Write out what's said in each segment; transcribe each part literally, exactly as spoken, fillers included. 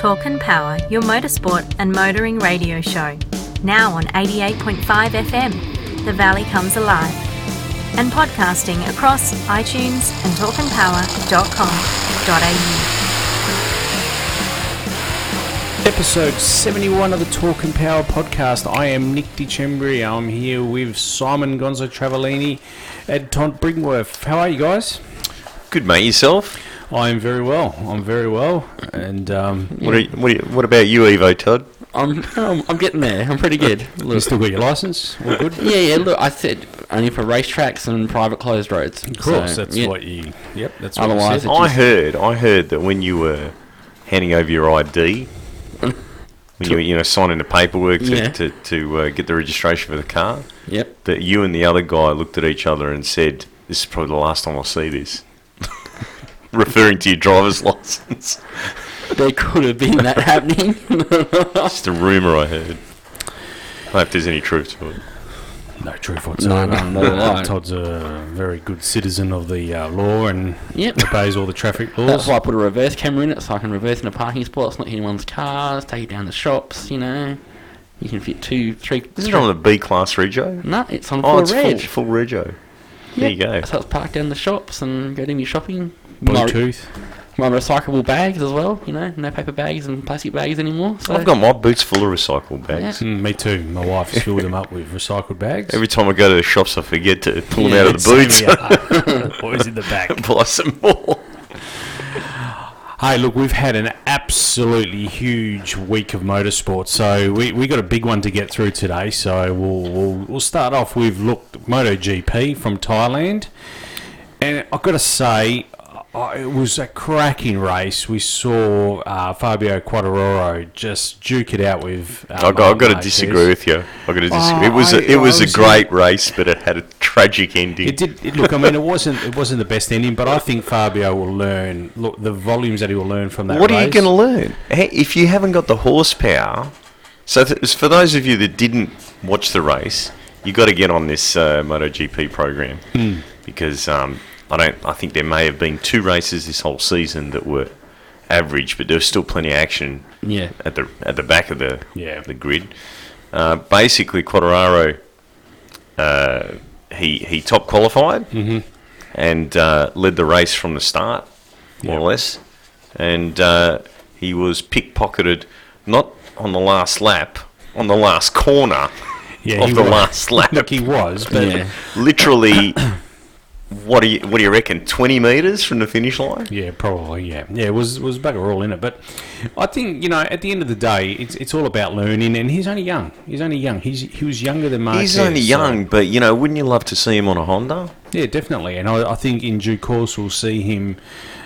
Talk and Power, your motorsport and motoring radio show. Now on eighty-eight point five F M, The Valley Comes Alive. And podcasting across iTunes and talk and power dot com dot a u. Episode seventy-one of the Talk and Power podcast. I am Nick Di Cembre. I'm here with Simon Gonzo Travellini and Todd Brinkworth. How are you guys? Good, mate. Yourself? I am very well. I'm very well. And um, what, are you, what, are you, what about you, Evo, Todd? I'm, I'm I'm getting there. I'm pretty good. You still got your license? All good? Yeah, yeah. Look, I said only for racetracks and private closed roads. Of course, so, that's yeah. what you. Yep, that's what Otherwise, you said. I heard. I heard that when you were handing over your I D, when you were, you know, signing the paperwork to yeah. to, to uh, get the registration for the car. Yep. That you and the other guy looked at each other and said, "This is probably the last time I'll see this." Referring to your driver's license. There could have been that happening. Just a rumour I heard. I hope there's any truth to it. No truth whatsoever. No, no, no, no, no. Todd's a very good citizen of the uh, law and yep. obeys all the traffic laws. That's why I put a reverse camera in it, so I can reverse in a parking spot, not hit anyone's cars, take it down the shops, you know. You can fit two, three... Is it on a B-class rego? No, it's on full rego. Oh, it's reg. full, full rego. Yep. There you go. So it's parked down the shops and go doing your shopping. Bluetooth. My, my recyclable bags as well, you know, no paper bags and plastic bags anymore. So. I've got my boots full of recyclable bags. Yeah. Mm, me too. My wife's filled them up with recycled bags. Every time I go to the shops, I forget to pull yeah, them out of the boots. The boys in the back. Buy some more. Hey, look, we've had an absolutely huge week of motorsport, so we we got a big one to get through today. So we'll we'll, we'll start off. We've looked at MotoGP from Thailand, and I've got to say. Oh, it was a cracking race. We saw uh, Fabio Quartararo just duke it out with. Um, I've got, I've got to disagree with you. I've got to disagree. Oh, it was I, a, it was a great race, but it had a tragic ending. It did. It, look, I mean, it wasn't it wasn't the best ending, but I think Fabio will learn. Look, the volumes that he will learn from that. What race. What are you going to learn? Hey, if you haven't got the horsepower, so th- for those of you that didn't watch the race, you got to get on this uh, MotoGP program mm. because. Um, I don't. I think there may have been two races this whole season that were average, but there was still plenty of action yeah. at the at the back of the yeah. the grid. Uh, basically, Quartararo uh, he he top qualified mm-hmm. and uh, led the race from the start, more yep. or less, and uh, he was pickpocketed not on the last lap, on the last corner yeah, of the was. last lap. Look, he was, but yeah. literally. What do you what do you reckon? Twenty meters from the finish line? Yeah, probably. Yeah, yeah. It was was bugger all in it, but I think you know at the end of the day, it's it's all about learning. And he's only young. He's only young. He's he was younger than Marquez. He's only young, so. But you know, wouldn't you love to see him on a Honda? Yeah, definitely. And I, I think in due course we'll see him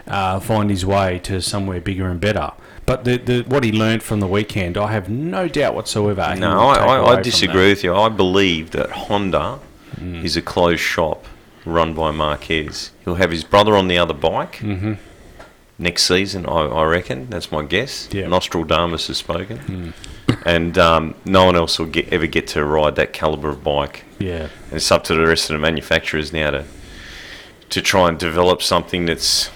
uh, find his way to somewhere bigger and better. But the, the what he learned from the weekend, I have no doubt whatsoever. No, I, I, I disagree with you. I believe that Honda mm. is a closed shop. Run by Marquez. He'll have his brother on the other bike mm-hmm. next season, I, I reckon. That's my guess. Yep. Nostradamus has spoken. Mm. And um, no one else will get, ever get to ride that calibre of bike. Yeah, and it's up to the rest of the manufacturers now to to try and develop something that's,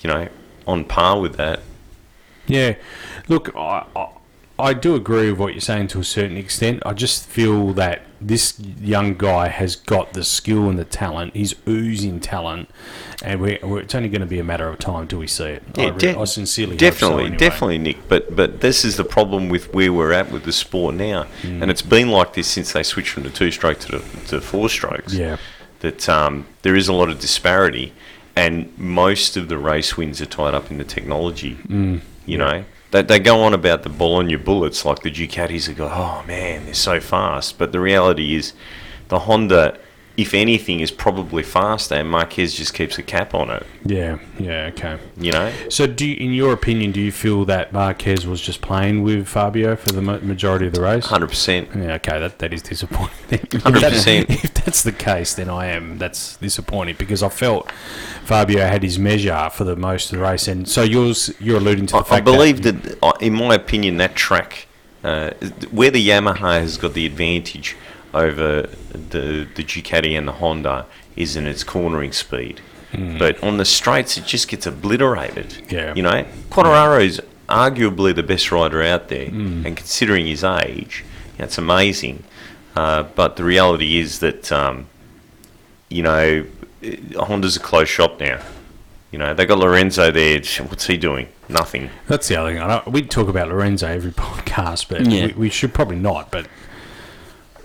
you know, on par with that. Yeah. Look, I, I, I do agree with what you're saying to a certain extent. I just feel that this young guy has got the skill and the talent. He's oozing talent, and we're, we're, it's only going to be a matter of time till we see it. Yeah, I, re- de- I sincerely definitely, hope so anyway. definitely, Nick. But but this is the problem with where we're at with the sport now, mm. and it's been like this since they switched from the two-stroke to the to four-strokes. Yeah, that um, there is a lot of disparity, and most of the race wins are tied up in the technology. Mm. You yeah. know. They, they go on about the Bologna bullets, like the Ducatis that go, oh, man, they're so fast. But the reality is the Honda, if anything, is probably faster, and Marquez just keeps a cap on it. Yeah, yeah, okay. You know? So do you, in your opinion, do you feel that Marquez was just playing with Fabio for the majority of the race? one hundred percent. Yeah, okay, that, that is disappointing. one hundred percent. If, that, if that's the case, then I am. That's disappointing because I felt Fabio had his measure for the most of the race. And so yours, you're alluding to the I, fact that... I believe that, that, in my opinion, that track, uh, where the Yamaha has got the advantage... over the the Ducati and the Honda is in its cornering speed. Mm. But on the straights, it just gets obliterated. Yeah. You know, Quartararo's arguably the best rider out there, mm. and considering his age, it's amazing. Uh, but the reality is that, um, you know, Honda's a closed shop now. You know, they got Lorenzo there. What's he doing? Nothing. That's the other thing. I know we talk about Lorenzo every podcast, but yeah. we, we should probably not. But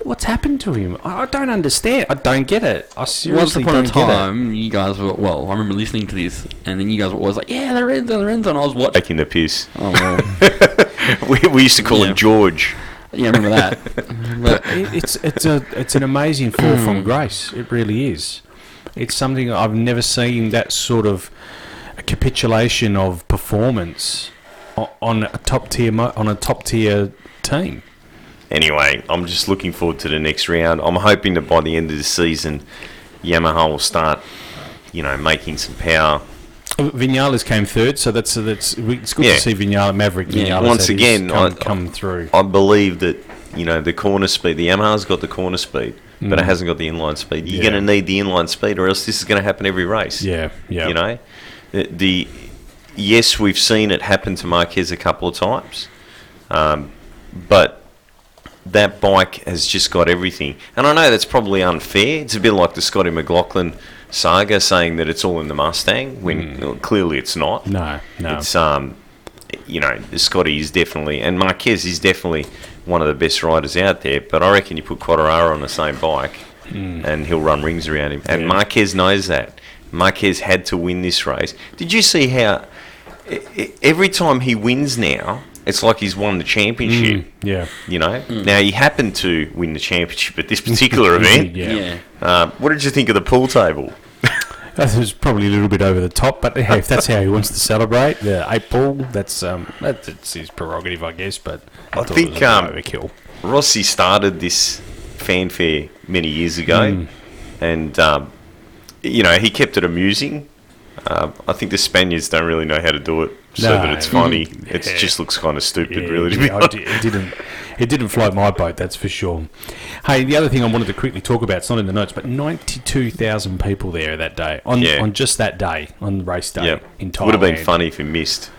what's happened to him? I don't understand. I don't get it. I seriously don't get it. Once upon a time, you guys were, well, I remember listening to this, and then you guys were always like, yeah, Lorenzo, Lorenzo, and I was watching. Taking the piss. Oh, well. we, we used to call yeah. him George. Yeah, I remember that. But it's it's a it's an amazing fall from grace. It really is. It's something I've never seen, that sort of a capitulation of performance on a top tier on a top tier team. Anyway, I'm just looking forward to the next round. I'm hoping that by the end of the season, Yamaha will start, you know, making some power. Viñales came third, so that's that's it's good yeah. to see Viñales, Maverick Viñales. Yeah. Once again, come, I, come through. I believe that, you know, the corner speed, the Yamaha's got the corner speed, mm. but it hasn't got the inline speed. You're yeah. going to need the inline speed, or else this is going to happen every race. Yeah, yeah. You know, the, the yes, we've seen it happen to Márquez a couple of times, um, but that bike has just got everything. And I know that's probably unfair. It's a bit like the Scotty McLaughlin saga, saying that it's all in the Mustang, when mm. clearly it's not. No, no. It's, um, you know, Scotty is definitely, and Márquez is definitely one of the best riders out there, but I reckon you put Quartararo on the same bike mm. and he'll run rings around him. And yeah. Márquez knows that. Márquez had to win this race. Did you see how every time he wins now, it's like he's won the championship. Mm, yeah. You know? Mm. Now, he happened to win the championship at this particular event. yeah. yeah. Uh, what did you think of the pool table? That was probably a little bit over the top, but hey, if that's how he wants to celebrate, the eight ball, that's um, that's his prerogative, I guess, but I, I think it was um, overkill. Rossi started this fanfare many years ago, mm. and, um, you know, he kept it amusing. Uh, I think the Spaniards don't really know how to do it, so no, that it's funny. Yeah. It just looks kind of stupid, yeah, really. Yeah, I d- it didn't. It didn't float my boat, that's for sure. Hey, the other thing I wanted to quickly talk about, it's not in the notes, but ninety-two thousand people there that day on yeah. on just that day on race day yep. in Thailand. Would have been funny if he missed.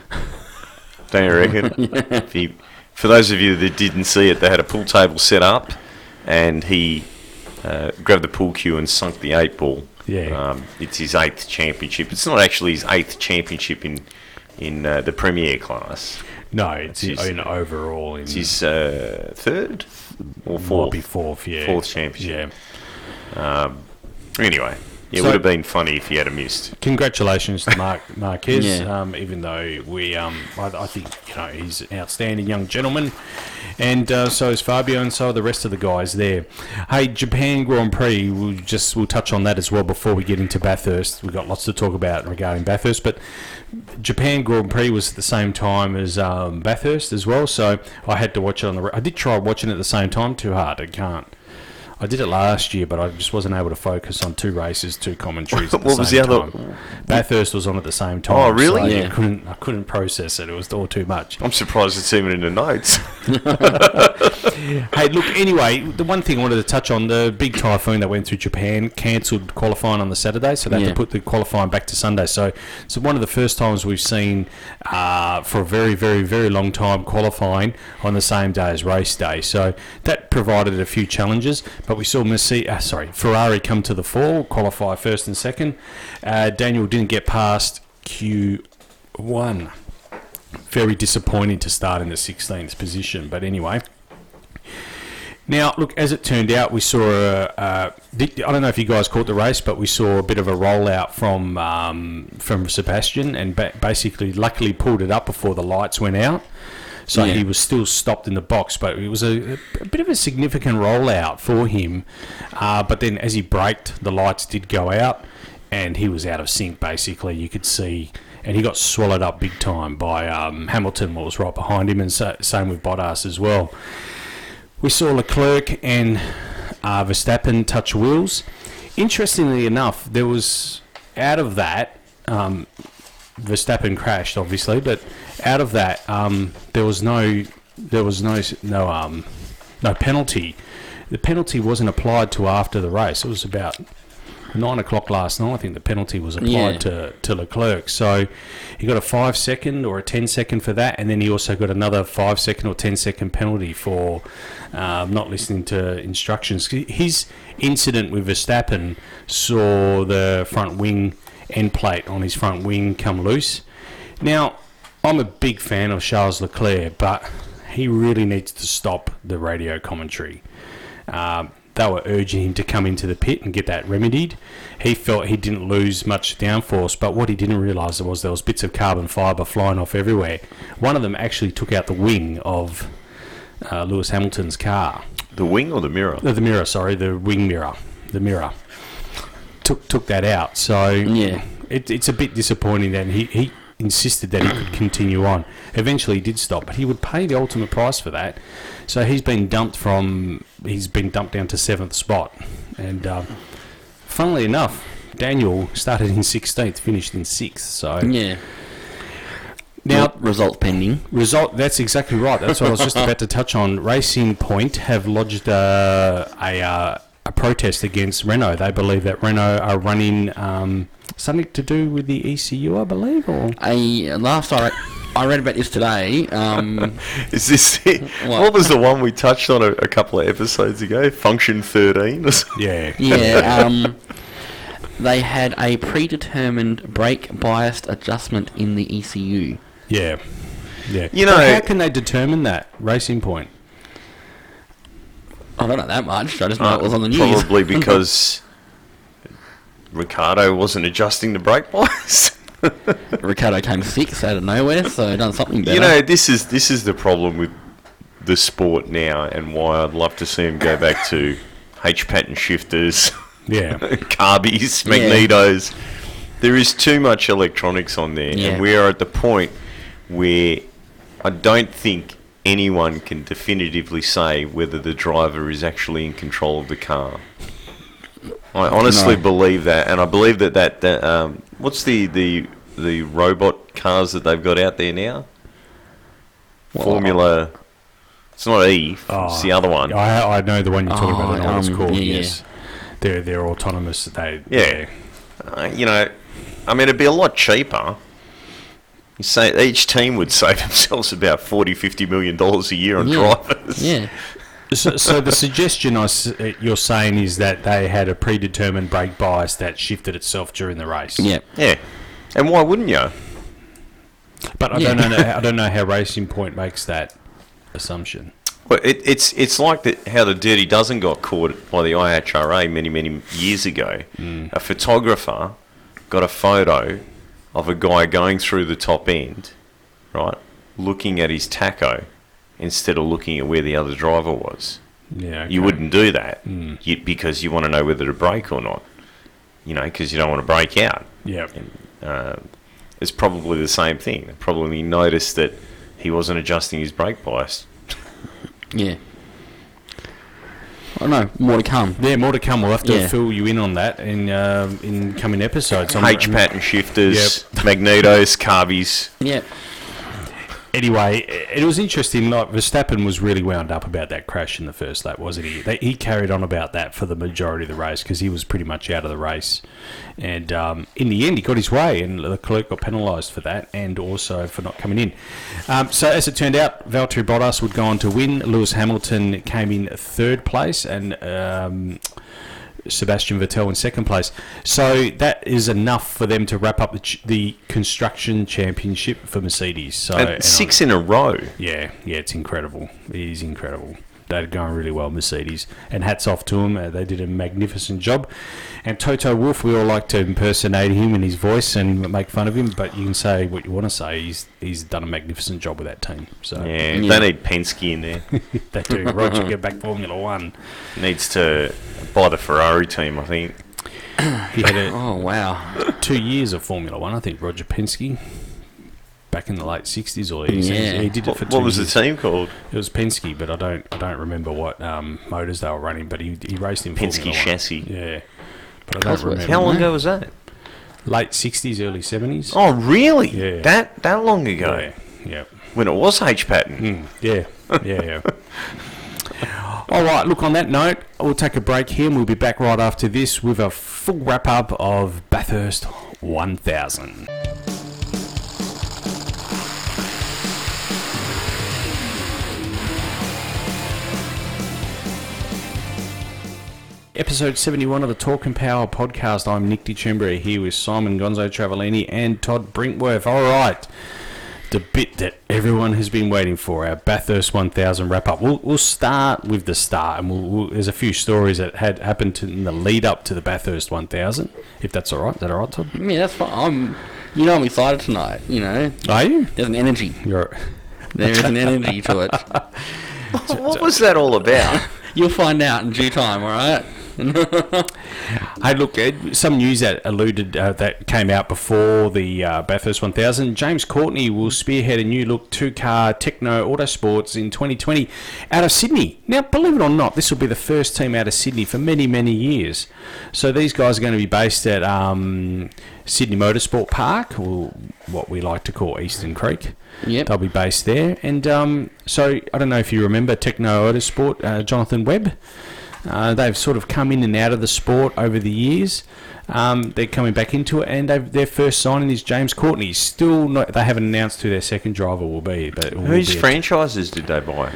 Don't you reckon? yeah. if he, for those of you that didn't see it, they had a pool table set up, and he uh, grabbed the pool cue and sunk the eight ball. Yeah, um, it's his eighth championship. It's not actually his eighth championship in in uh, the Premier class. No, it's, it's his, in overall. In it's his uh, third or fourth. Might be fourth, yeah. Fourth championship. Yeah. Um, anyway, it so, would have been funny if he had a missed. Congratulations to Marc Márquez. yeah. um, even though we, um, I, I think you know he's an outstanding young gentleman, and uh, so is Fabio, and so are the rest of the guys there. Hey, Japan Grand Prix, we'll just we'll touch on that as well before we get into Bathurst. We've got lots to talk about regarding Bathurst, but Japan Grand Prix was at the same time as um, Bathurst as well, so I had to watch it on the. I did try watching it at the same time. Too hard, I can't. I did it last year, but I just wasn't able to focus on two races, two commentaries at the what same time. What was the other? Time. Bathurst was on at the same time. Oh, really? So yeah. I couldn't, I couldn't process it. It was all too much. I'm surprised it's even in the notes. Hey, look, anyway, the one thing I wanted to touch on, the big typhoon that went through Japan cancelled qualifying on the Saturday, so they had yeah. to put the qualifying back to Sunday. So it's one of the first times we've seen uh, for a very, very, very long time qualifying on the same day as race day. So that provided a few challenges. But we saw Mercedes, uh, sorry, Ferrari come to the fore, qualify first and second. Uh, Daniel didn't get past Q one. Very disappointing to start in the sixteenth position. But anyway, now look, as it turned out, we saw a, a, I don't know if you guys caught the race, but we saw a bit of a rollout from um, from Sebastian, and ba- basically, luckily, pulled it up before the lights went out. So yeah. he was still stopped in the box, but it was a, a bit of a significant rollout for him. Uh, but then as he braked, the lights did go out, and he was out of sync, basically. You could see, and he got swallowed up big time by um, Hamilton, what was right behind him, and so, same with Bottas as well. We saw Leclerc and uh, Verstappen touch wheels. Interestingly enough, there was, out of that... Um, Verstappen crashed, obviously, but out of that, um, there was no, there was no, no, um, no penalty. The penalty wasn't applied to after the race. It was about nine o'clock last night, I think the penalty was applied yeah. to, to Leclerc. So he got a five-second or a ten-second for that, and then he also got another five-second or ten-second penalty for um, not listening to instructions. His incident with Verstappen saw the front wing end plate on his front wing come loose. Now, I'm a big fan of Charles Leclerc, but he really needs to stop the radio commentary. Um, they were urging him to come into the pit and get that remedied. He felt he didn't lose much downforce, but what he didn't realise was there was bits of carbon fibre flying off everywhere. One of them actually took out the wing of uh, Lewis Hamilton's car. The wing or the mirror? The, the mirror, sorry, the wing mirror. The mirror. Took took that out, so yeah. it, it's a bit disappointing that he... he insisted that he could continue on. Eventually he did stop, but he would pay the ultimate price for that. So he's been dumped from he's been dumped down to seventh spot, and um, funnily enough, Daniel started in sixteenth, finished in sixth. So yeah. Now, result pending. Result. That's exactly right. That's what I was just about to touch on. Racing Point have lodged a a, uh, a protest against Renault. They believe that Renault are running. Um, Something to do with the E C U, I believe, or a last I read, I read about this today. Um, Is this it? What? What was the one we touched on a, a couple of episodes ago? Function thirteen, or something? Yeah, yeah. Um, they had a predetermined brake biased adjustment in the E C U. Yeah, yeah. You know, but how can they determine that? Racing Point. I don't know that much. I just know uh, it was on the news. Probably because Ricciardo wasn't adjusting the brake bias. Ricciardo came sixth out of nowhere, so done something better. You know, this is this is the problem with the sport now, and why I'd love to see him go back to H-pattern shifters, yeah, carbies, magnetos. Yeah. There is too much electronics on there, yeah. and we are at the point where I don't think anyone can definitively say whether the driver is actually in control of the car. I honestly no. believe that, and I believe that that, that um, what's the, the the robot cars that they've got out there now? Well, Formula, I, it's not E, oh, it's the other one. I I know the one you're talking oh, about. I know um, what it's called. Yeah. Yes, they're they're autonomous. They yeah, uh, you know, I mean, it'd be a lot cheaper. You say each team would save themselves about forty, fifty million dollars a year on yeah. drivers. Yeah. So, so the suggestion I s- you're saying is that they had a predetermined brake bias that shifted itself during the race. Yeah, yeah. And why wouldn't you? But I yeah. don't know. I don't know how Racing Point makes that assumption. Well, it, it's it's like the, how the Dirty Dozen got caught by the N H R A many many years ago. Mm. A photographer got a photo of a guy going through the top end, right, looking at his taco, instead of looking at where the other driver was. Yeah, okay. You wouldn't do that mm. you, because you want to know whether to brake or not, you know, because you don't want to brake out. Yeah. And, uh, it's probably the same thing. They probably noticed that he wasn't adjusting his brake bias. Yeah. I don't know. More to come. Yeah, more to come. We'll have to yeah. fill you in on that in uh, in coming episodes. H-pattern shifters, yep. magnetos, carbies. Yeah. Anyway, it was interesting. Like Verstappen was really wound up about that crash in the first lap, wasn't he? They, he carried on about that for the majority of the race because he was pretty much out of the race. And um, in the end, he got his way, and Leclerc got penalised for that and also for not coming in. Um, so as it turned out, Valtteri Bottas would go on to win. Lewis Hamilton came in third place, and Um, Sebastian Vettel in second place. So that is enough for them to wrap up the, ch- the construction championship for Mercedes. So and and six I'm, in a row. Yeah, yeah, it's incredible. It is incredible. They're going really well, Mercedes, and hats off to them. Uh, they did a magnificent job. And Toto Wolff, we all like to impersonate him and his voice and make fun of him, but you can say what you want to say. He's he's done a magnificent job with that team. So yeah, yeah. they need Penske in there. They do. Roger, get back Formula One. Needs to buy the Ferrari team, I think. He had a, oh wow, two years of Formula One, I think. Roger Penske. Back in the late sixties or eighties, yeah. he did it for two What was years. The team called? It was Penske, but I don't, I don't remember what um, motors they were running. But he, he raced in Penske Formula chassis. One. Yeah, but I don't Cosworth. remember. How long ago was that? Late sixties, early seventies. Oh, really? Yeah, that that long ago. Yeah, yeah. When it was H-pattern. Mm, yeah, yeah, yeah. All right. Look, on that note, we'll take a break here, and we'll be back right after this with a full wrap-up of Bathurst one thousand. Episode seventy-one of the Talk and Power podcast. I'm Nick Di Cembre here with Simon Gonzo Travellini and Todd Brinkworth. All right, the bit that everyone has been waiting for, our Bathurst one thousand wrap-up. We'll, we'll start with the start, and we'll, we'll, there's a few stories that had happened to, in the lead-up to the Bathurst one thousand, if that's all right. Is that all right, Todd? Yeah, that's fine. I'm, you know I'm excited tonight, you know. Are you? There's an energy. You're... There is an energy to it. What was that all about? You'll find out in due time, all right? Hey, look, some news that alluded uh, that came out before the uh, Bathurst one thousand. James Courtney will spearhead a new look two-car Tekno Autosports in twenty twenty out of Sydney. Now, believe it or not, this will be the first team out of Sydney for many, many years. So these guys are going to be based at um, Sydney Motorsport Park, or what we like to call Eastern Creek. Yep. They'll be based there. And um, so I don't know if you remember Tekno Autosport, uh, Jonathan Webb. Uh, they've sort of come in and out of the sport over the years. Um, they're coming back into it, and their first signing is James Courtney. Still, not, they haven't announced who their second driver will be. But will whose be franchises t- did they buy?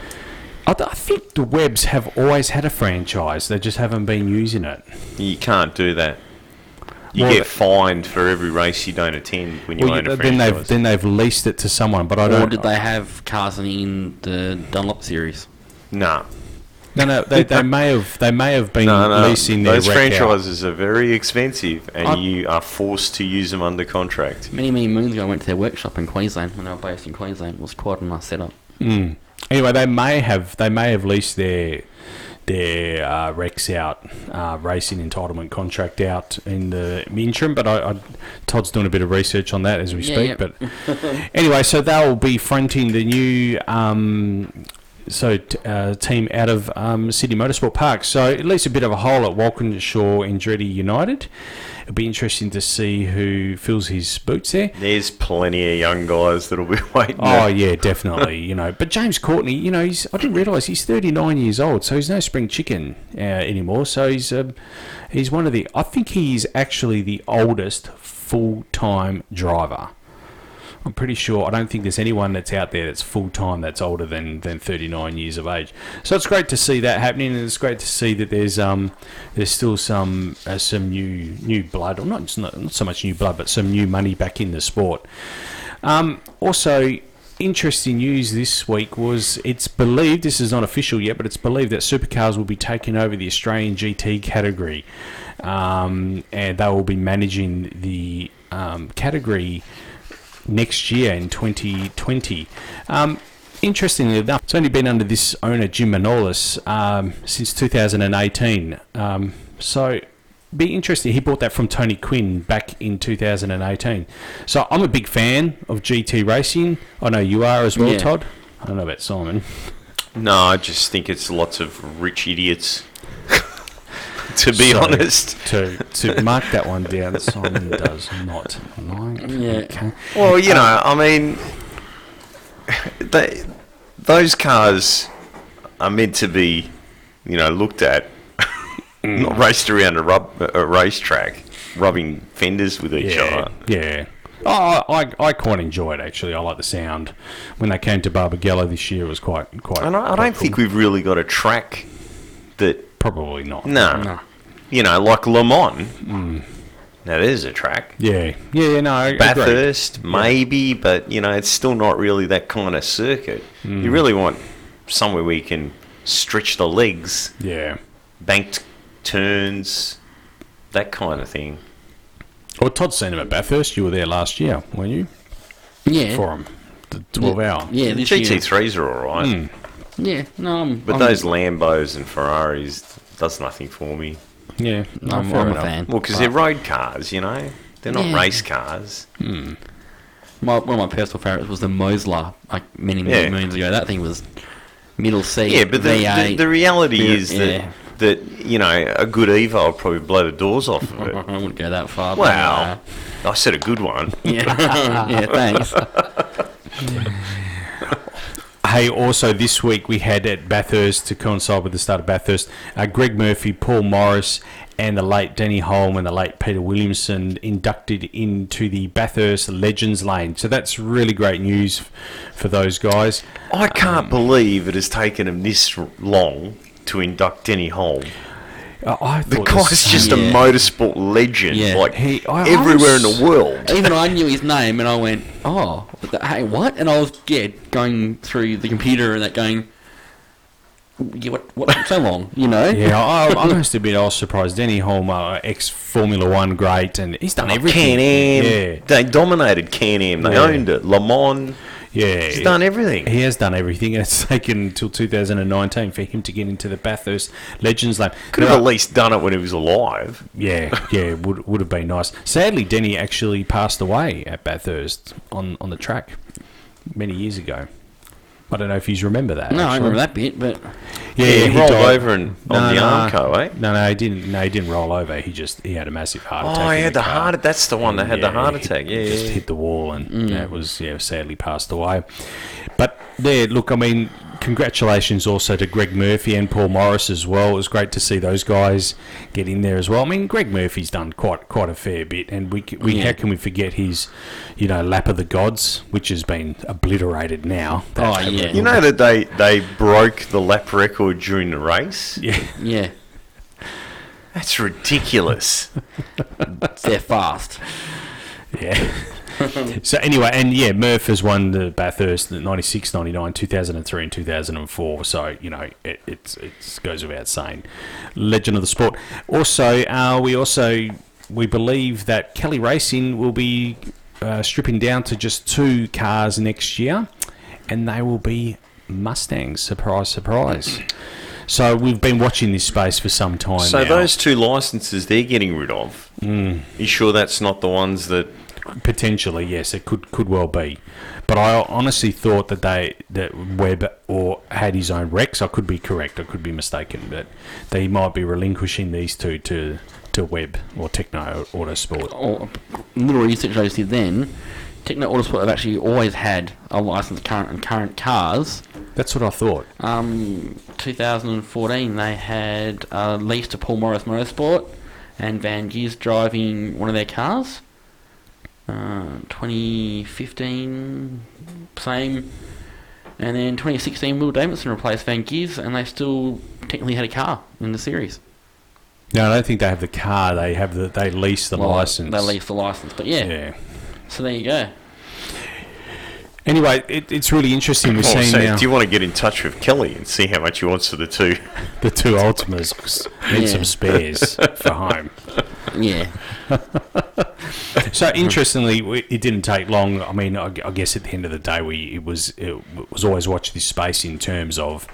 I, th- I think the Webbs have always had a franchise. They just haven't been using it. You can't do that. You well, get fined for every race you don't attend when you well, own a franchise. Then they've then they've leased it to someone. But I don't. Or did they have cars in the Dunlop series? No. Nah. No, no, they, they may have they may have been no, no, leasing their wreck. Those franchises out. Are very expensive, and I, you are forced to use them under contract. Many, many moons ago, I went to their workshop in Queensland when they were based in Queensland. It was quite a nice setup. Mm. Anyway, they may have they may have leased their their uh, wrecks out, uh, racing entitlement contract out in the interim. But I, I, Todd's doing a bit of research on that as we yeah, speak. Yeah. But anyway, so they'll be fronting the new. Um, So, uh, team out of um, Sydney Motorsport Park. So, it leaves a bit of a hole at Walkinshaw Andretti United. It'll be interesting to see who fills his boots there. There's plenty of young guys that'll be waiting. Oh, there. Yeah, definitely. You know, but James Courtney, you know, he's, I didn't realise he's thirty-nine years old, so he's no spring chicken uh, anymore. So, he's um, he's one of the, I think he's actually the oldest full-time driver. I'm pretty sure. I don't think there's anyone that's out there that's full-time that's older than, than thirty-nine years of age. So it's great to see that happening, and it's great to see that there's um there's still some uh, some new new blood, or not, not not so much new blood, but some new money back in the sport. Um, also, interesting news this week was it's believed, this is not official yet, but it's believed that supercars will be taking over the Australian G T category, um, and they will be managing the um, category next year in twenty twenty. Um, interestingly enough, it's only been under this owner, Jim Manolis, um, since two thousand eighteen. Um, so be interesting. He bought that from Tony Quinn back in two thousand eighteen. So I'm a big fan of G T racing. I know you are as well, yeah. Todd. I don't know about Simon. No, I just think it's lots of rich idiots. To be so, honest, to to mark that one down, Simon does not like. Yeah. Okay. Well, you um, know, I mean, they, those cars are meant to be, you know, looked at, not raced around a rub a racetrack, rubbing fenders with each yeah, other. Yeah. Oh, I I quite enjoy it actually. I like the sound. When they came to Barbagallo this year, it was quite quite. And I, quite I don't cool. think we've really got a track that. Probably not. No. no. You know, like Le Mans. Mm. Now, there's a track. Yeah. Yeah, yeah no, I Bathurst, agree. maybe, yeah. But, you know, it's still not really that kind of circuit. Mm. You really want somewhere where you can stretch the legs. Yeah. Banked turns, that kind of thing. Well, Todd's seen him at Bathurst. You were there last year, weren't you? Yeah. For him. The twelve-hour. Yeah, yeah, the G T threes year. Are all right. Mm. Yeah, no, I'm... But I'm, those Lambos and Ferraris does nothing for me. Yeah, no, I'm, I'm a fan. Well, because they're road cars, you know? They're not yeah. race cars. Mm. My, one of my personal favourites was the Mosler, like, many, many yeah. moons ago. That thing was middle C, yeah, but the, V eight. The, the reality yeah, is that, yeah. that, you know, a good Evo would probably blow the doors off of it. I wouldn't go that far. Wow. Well, I said a good one. Yeah, yeah thanks. hey, also this week we had at Bathurst, to coincide with the start of Bathurst, uh, Greg Murphy, Paul Morris, and the late Denny Hulme and the late Peter Williamson inducted into the Bathurst Legends Lane. So that's really great news f- for those guys. I can't um, believe it has taken them this long to induct Denny Hulme. I the guy's just yeah. a motorsport legend, yeah. like he, I, everywhere I was, in the world. Even I knew his name, and I went, "Oh, hey, what?" And I was yeah, going through the computer and that, going, yeah, "What? What? So long?" You know? Yeah, I, I must admit, I was surprised. Denny Hulme, ex Formula One great, and he's done everything. Can-Am, yeah. They dominated Can-Am. They yeah. owned it. Le Mans. Yeah, he's done everything. He has done everything, and it's taken until two thousand nineteen for him to get into the Bathurst Legends Lane. Could now, have at least done it when he was alive. Yeah, yeah, would would have been nice. Sadly, Denny actually passed away at Bathurst on, on the track many years ago. I don't know if he's remember that. No, actually. I remember that bit, but yeah, yeah he, he rolled died. over and no, on the no, Armco, eh? No, no, he didn't. No, he didn't roll over. He just he had a massive heart attack. Oh, he had the, the heart. That's the one that had yeah, the heart attack. Hit, yeah, just yeah. hit the wall, and mm. that was yeah, sadly passed away. But there, yeah, look, I mean, congratulations also to Greg Murphy and Paul Morris as well. It was great to see those guys get in there as well. I mean, Greg Murphy's done quite quite a fair bit, and we we yeah. how can we forget his, you know, Lap of the Gods, which has been obliterated now. Oh yeah, you know that they they broke the lap record during the race. Yeah, yeah, that's ridiculous. They're fast. Yeah. So anyway, and yeah, Murph has won the Bathurst ninety-six, ninety-nine, two thousand three and two thousand four, so you know it it's, it's goes without saying, legend of the sport. Also uh, we also we believe that Kelly Racing will be uh, stripping down to just two cars next year, and they will be Mustangs, surprise surprise. So we've been watching this space for some time so now. Those two licenses they're getting rid of, mm. you sure that's not the ones that potentially, yes, it could could well be, but I honestly thought that they that Webb or had his own wrecks. I could be correct, I could be mistaken, but they might be relinquishing these two to to Webb or Tekno Autosports. Or little research I just did then, Tekno Autosports have actually always had a license current and current cars. That's what I thought. Um, twenty fourteen they had a lease to Paul Morris Motorsport and Van Gees driving one of their cars. Uh, twenty fifteen, same, and then twenty sixteen Will Davidson replaced Van Gees, and they still technically had a car in the series. No, I don't think they have the car. They have the they lease the well, license. They lease the license, but yeah. yeah. So there you go. Anyway, it, it's really interesting. We're oh, seeing so now. Do you want to get in touch with Kelly and see how much he wants for the two, the two Ultimas? Need yeah. some spares for home. Yeah. So interestingly, it didn't take long. I mean, I guess at the end of the day, we it was it was always watch this space in terms of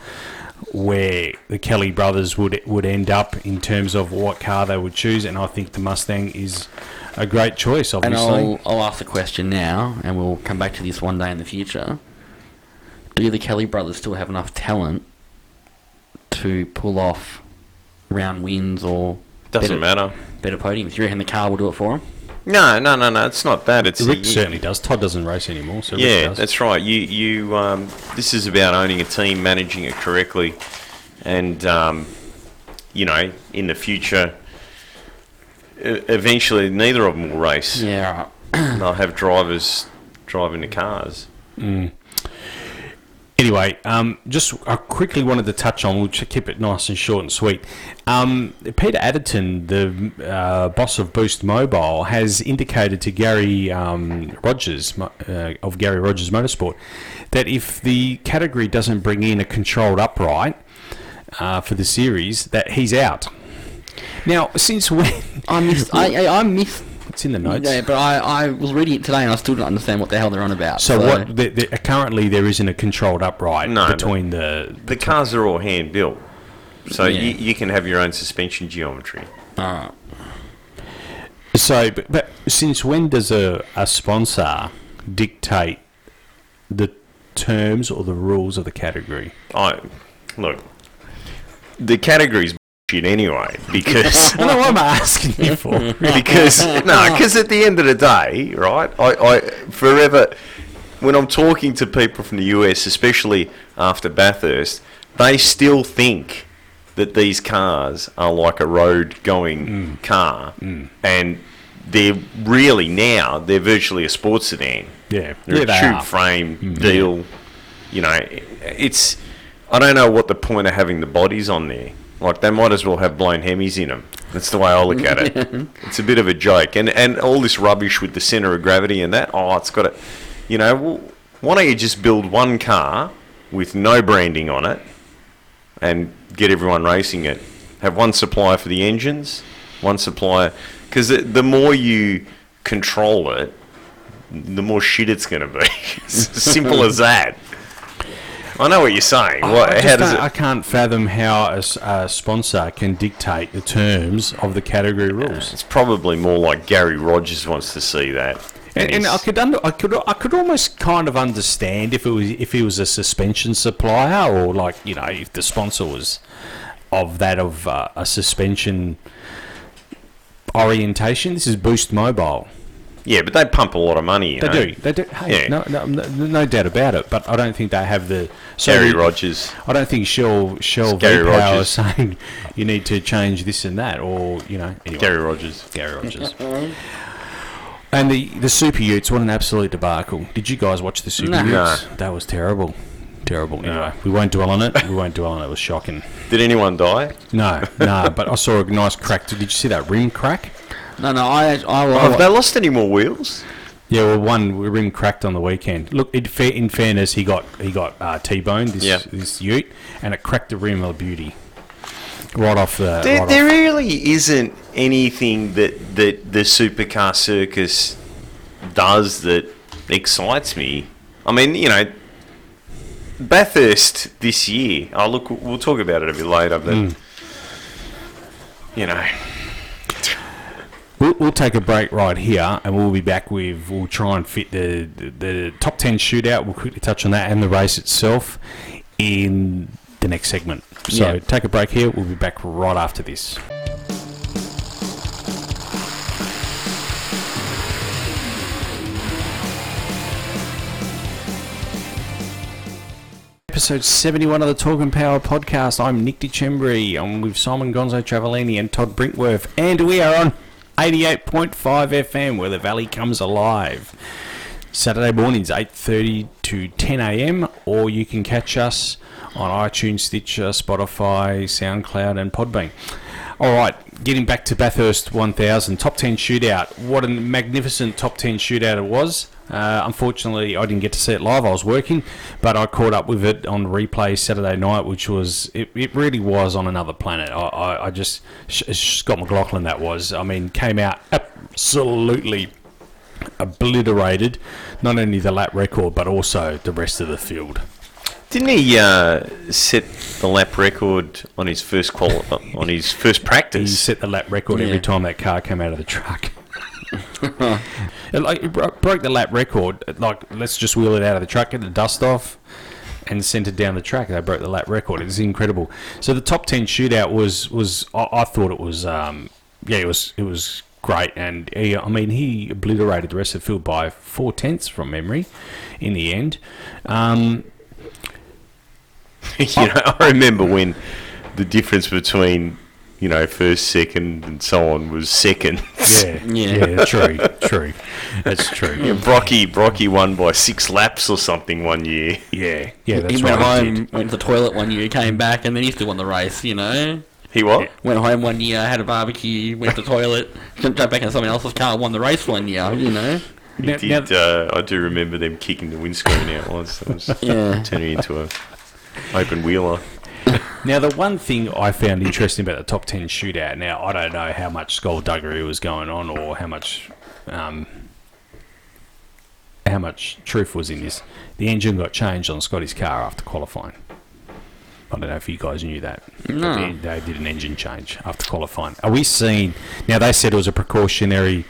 where the Kelly brothers would would end up in terms of what car they would choose, and I think the Mustang is a great choice. Obviously, and I'll, I'll ask the question now, and we'll come back to this one day in the future. Do the Kelly brothers still have enough talent to pull off round wins or? Doesn't better, matter. Better podiums. You reckon the car will do it for him? No, no, no, no. It's not that. It's Rick a, certainly does. Todd doesn't race anymore, so yeah, Rick does. That's right. You, you. Um, this is about owning a team, managing it correctly, and um, you know, in the future, eventually, neither of them will race. Yeah, right. They'll have drivers driving the cars. Mm. Anyway, um, just I quickly wanted to touch on, we'll keep it nice and short and sweet. Um, Peter Adderton, the uh, boss of Boost Mobile, has indicated to Gary um, Rogers, uh, of Gary Rogers Motorsport, that if the category doesn't bring in a controlled upright uh, for the series, that he's out. Now, since when... I missed... I, I, I missed... It's in the notes. Yeah, but I, I was reading it today and I still don't understand what the hell they're on about. So, so. what? The, the, currently, there isn't a controlled upright no, between the... The between cars are all hand-built, so yeah. you, you can have your own suspension geometry. All right. So, but, but since when does a, a sponsor dictate the terms or the rules of the category? I Look, the category's shit anyway, because I don't know what I'm asking you for. Because no, because at the end of the day, right? I, I forever when I'm talking to people from the U S, especially after Bathurst, they still think that these cars are like a road-going mm. car, mm. and they're really now, they're virtually a sports sedan. Yeah, they're yeah, a they tube are. frame mm-hmm. deal. You know, it's... I don't know what the point of having the bodies on there. Like, they might as well have blown Hemis in them. That's the way I look at it. It's a bit of a joke. And and all this rubbish with the centre of gravity and that, oh, it's got to... You know, why don't you just build one car with no branding on it and get everyone racing it? Have one supplier for the engines, one supplier... Because the, the more you control it, the more shit it's going to be. Simple as that. I know what you're saying. What, I, how does it... I can't fathom how a, a sponsor can dictate the terms of the category rules. It's probably more like Gary Rogers wants to see that. And, and I could, under, I could, I could almost kind of understand if it was, if he was a suspension supplier, or like, you know, if the sponsor was of that of uh, a suspension orientation. This is Boost Mobile. Yeah, but they pump a lot of money. You they know? do. They do. Hey, yeah. no, no, no doubt about it. But I don't think they have the so Gary Rogers. I don't think Shell Shell V-Power is saying you need to change this and that, or you know. Anyway. Gary Rogers. Gary Rogers. And the the Super Utes, what an absolute debacle! Did you guys watch the Super no. Utes? No. That was terrible, terrible. Anyway, no. we won't dwell on it. We won't dwell on it. It was shocking. Did anyone die? No, no. But I saw a nice crack. Did you see that rim crack? No, no, I... I, I Have I, they lost any more wheels? Yeah, well, one rim cracked on the weekend. Look, it, in fairness, he got he got uh, T-boned, this yep. this ute, and it cracked the rim of beauty. Right off the... There, right there off. really isn't anything that, that the supercar circus does that excites me. I mean, you know, Bathurst this year... Oh, look, we'll talk about it a bit later, but... Mm. You know... We'll, we'll take a break right here, and we'll be back with... We'll try and fit the, the, the top ten shootout. We'll quickly touch on that and the race itself in the next segment. So yeah. Take a break here. We'll be back right after this. Episode seventy-one of the Talking Power podcast. I'm Nick Di Cembre. I'm with Simon Gonzo Travellini and Todd Brinkworth, and we are on eighty-eight point five F M, where the valley comes alive. Saturday mornings, eight thirty to ten a m, or you can catch us on iTunes, Stitcher, Spotify, SoundCloud, and Podbean. All right, getting back to Bathurst one thousand, top ten shootout. What a magnificent top ten shootout it was. Uh, unfortunately, I didn't get to see it live. I was working, but I caught up with it on replay Saturday night, which was... It, it really was on another planet. I, I, I just... Scott McLaughlin, that was. I mean, came out absolutely obliterated. Not only the lap record, but also the rest of the field. Didn't he uh, set the lap record on his first quali- on his first practice? He set the lap record yeah. every time that car came out of the truck. It, like, it broke the lap record. Like, let's just wheel it out of the truck, get the dust off, and sent it down the track. They broke the lap record. It's incredible. So the top ten shootout was was I, I thought it was um, yeah it was it was great. And he, I mean he obliterated the rest of the field by four tenths from memory in the end. Um, you oh. know, I remember when the difference between, you know, first, second, and so on was seconds. Yeah, yeah, yeah true, true. That's true. Yeah, Brocky, Brocky won by six laps or something one year. Yeah, yeah, that's right. He went right, home, he went to the toilet one year, came back, and then he still won the race, you know. He what? Yeah. Went home one year, had a barbecue, went to the toilet, jumped back in someone else's car, won the race one year, you know. He now, did, now, uh, I do remember them kicking the windscreen out once. That was yeah. turning into a open wheeler. Now, the one thing I found interesting about the top ten shootout, now, I don't know how much skullduggery was going on or how much um, how much truth was in this. The engine got changed on Scotty's car after qualifying. I don't know if you guys knew that. No. They, they did an engine change after qualifying. Are we seeing... Now, they said it was a precautionary...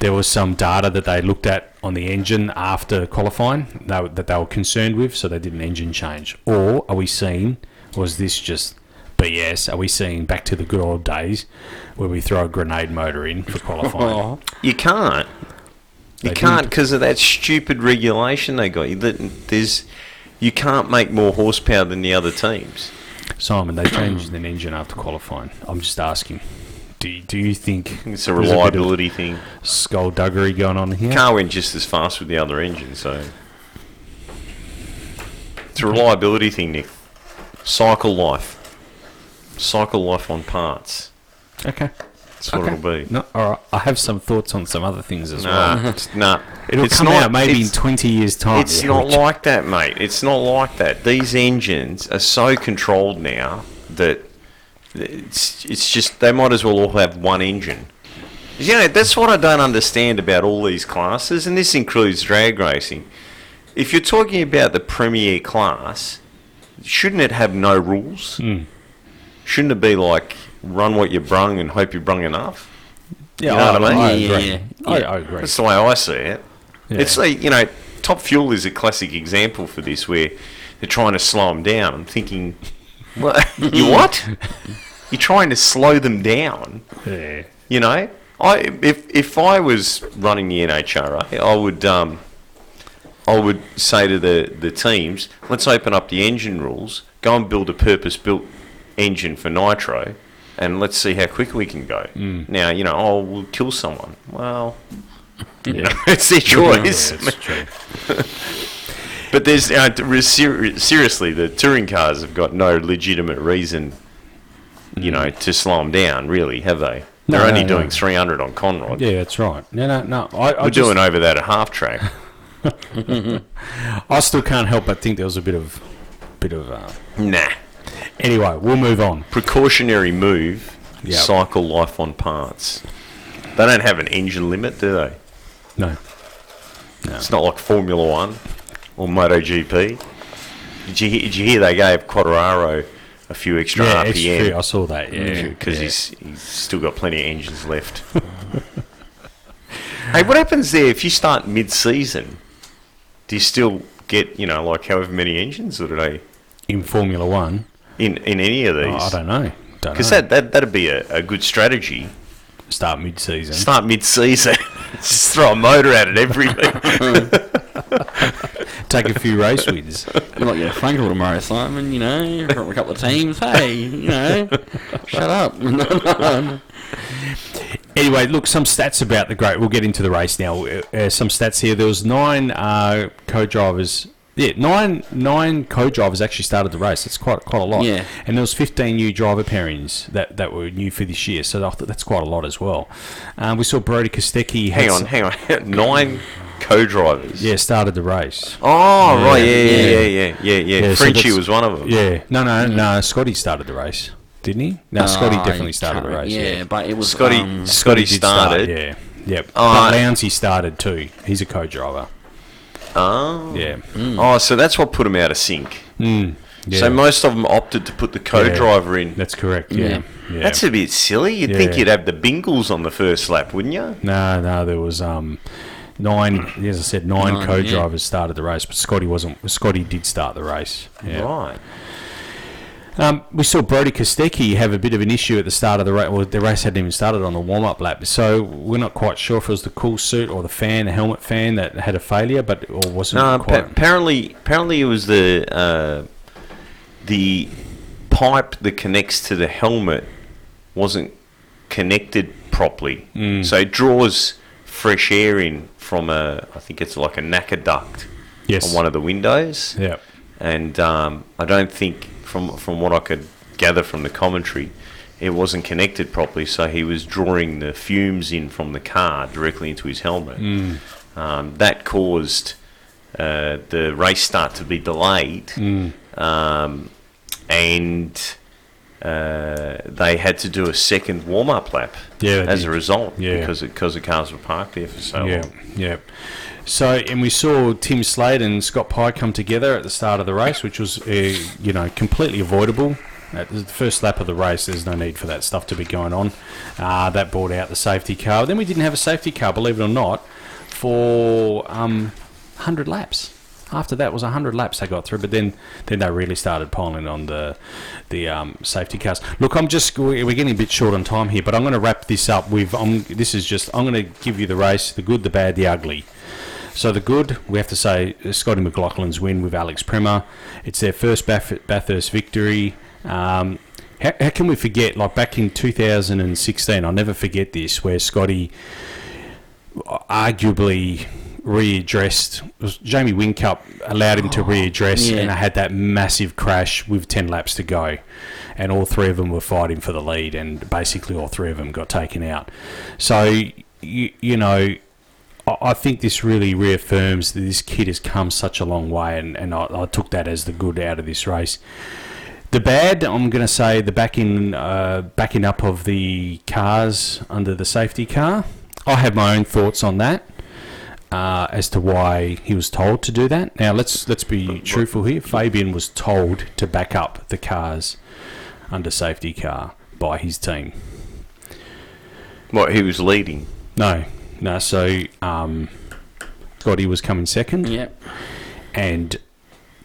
There was some data that they looked at on the engine after qualifying they, that they were concerned with, so they did an engine change. Or are we seeing... Was this just B S? Are we seeing back to the good old days where we throw a grenade motor in for qualifying? You can't. You can't, because of that stupid regulation they got. There's, you can't make more horsepower than the other teams. Simon, they changed an engine after qualifying. I'm just asking. Do you, do you think it's a reliability a thing? Skullduggery going on here. The car went just as fast with the other engine, so it's a reliability thing, Nick. Cycle life, cycle life on parts. Okay, that's what okay. it'll be. No, all right. I have some thoughts on some other things as nah, well. It's, nah, it'll it's come not, out maybe in twenty years' time. It's yeah, not which... like that, mate. It's not like that. These engines are so controlled now that. It's it's just they might as well all have one engine. You know, that's what I don't understand about all these classes, and this includes drag racing. If you're talking about the premier class, shouldn't it have no rules? Mm. Shouldn't it be like run what you brung and hope you brung enough? Yeah, you know I, what I mean? I agree. Yeah, yeah, yeah. I, I agree. That's the way I see it. Yeah. It's like, you know, Top Fuel is a classic example for this, where they're trying to slow them down. I'm thinking. What? You what? You're trying to slow them down. Yeah. You know, I if if I was running the N H R A, I would um, I would say to the, the teams, let's open up the engine rules, go and build a purpose-built engine for nitro, and let's see how quick we can go. Mm. Now, you know, oh, we'll kill someone. Well, yeah. you know, it's their choice. Yeah, it's true. But there's uh, seriously, the touring cars have got no legitimate reason, you know, to slow them down. Really, have they? They're no, only no, doing no. three hundred on Conrod. Yeah, that's right. No, no, no. I, We're I just... doing over that at half track. I still can't help but think there was a bit of, bit of. Uh... Nah. Anyway, we'll move on. Precautionary move. Yep. Cycle life on parts. They don't have an engine limit, do they? No. No. It's not like Formula One. Or MotoGP. Did you, did you hear they gave Quartararo a few extra yeah, R P M? Yeah, true. I saw that, yeah. Because yeah. he's, he's still got plenty of engines left. Hey, what happens there if you start mid-season? Do you still get, you know, like however many engines, or do they... In Formula One? In in any of these? Oh, I don't know. Because that, that, that'd be a, a good strategy. Start mid-season. Start mid-season. Just throw a motor at it every week. Take a few race wins. We're like, yeah, Frankel tomorrow, Simon, you know, from a couple of teams, hey, you know, shut up. Anyway, look, some stats about the great, we'll get into the race now. Uh, some stats here. There was nine uh, co-drivers, yeah, nine nine co-drivers actually started the race. It's quite quite a lot. Yeah. And there was fifteen new driver pairings that, that were new for this year, so that's quite a lot as well. Um, we saw Brody Kostecki. Hang on, hang on, nine... co-drivers. Yeah, started the race. Oh, yeah. right, yeah, yeah, yeah, yeah, yeah, yeah. yeah Frenchie so was one of them. Yeah. No, no, no, Scotty started the race, didn't he? No, no Scotty definitely started the race. Yeah, yeah, but it was... Scotty um, Scotty, Scotty started. Start, yeah, yeah. Uh, but Lounsey started too. He's a co-driver. Oh. Yeah. Mm. Oh, so that's what put him out of sync. Mm. Yeah. So most of them opted to put the co-driver yeah, in. That's correct, yeah. yeah. yeah. That's a bit silly. You'd yeah. think you'd have the Bingles on the first lap, wouldn't you? No, no, there was... um. Nine, as I said, nine, nine co-drivers yeah. started the race, but Scotty wasn't. Scotty did start the race. Yeah. Right. Um, we saw Brody Kostecki have a bit of an issue at the start of the race. Well, the race hadn't even started on the warm-up lap, so we're not quite sure if it was the cool suit or the fan, the helmet fan, that had a failure, but or wasn't no, quite. Pa- apparently, apparently it was the uh, the pipe that connects to the helmet wasn't connected properly, mm. so it draws fresh air in from a, I think it's like a N A C A duct yes. on one of the windows. Yeah. And um, I don't think, from from what I could gather from the commentary, it wasn't connected properly, so he was drawing the fumes in from the car directly into his helmet. Mm. Um, that caused uh, the race start to be delayed, mm. um, and Uh, they had to do a second warm-up lap yeah, as did. a result yeah. because it, because the cars were parked there for so yeah, long. Yeah. So, and we saw Tim Slade and Scott Pye come together at the start of the race, which was, uh, you know, completely avoidable. At the first lap of the race, there's no need for that stuff to be going on. Uh, that brought out the safety car. Then we didn't have a safety car, believe it or not, for um, one hundred laps. after that was one hundred laps they got through, but then, then they really started piling on the the um, safety cars. Look, I'm just we're getting a bit short on time here, but I'm going to wrap this up with um, this is just I'm going to give you the race, the good, the bad, the ugly. So the good, we have to say, Scotty McLaughlin's win with Alex Prema. It's their first Bathurst victory. Um, how, how can we forget, like back in two thousand sixteen, I'll never forget this, where Scotty arguably readdressed, Jamie Whincup allowed him to readdress, yeah. and I had that massive crash with ten laps to go, and all three of them were fighting for the lead, and basically all three of them got taken out. So, you, you know... I think this really reaffirms that this kid has come such a long way, and, and I, I took that as the good out of this race. The bad, I'm going to say the backing uh, backing up of the cars under the safety car. I have my own thoughts on that uh, as to why he was told to do that. Now, let's let's be truthful here. Fabian was told to back up the cars under safety car by his team. What, he was leading? No. No, so um, Gotti was coming second, yep, and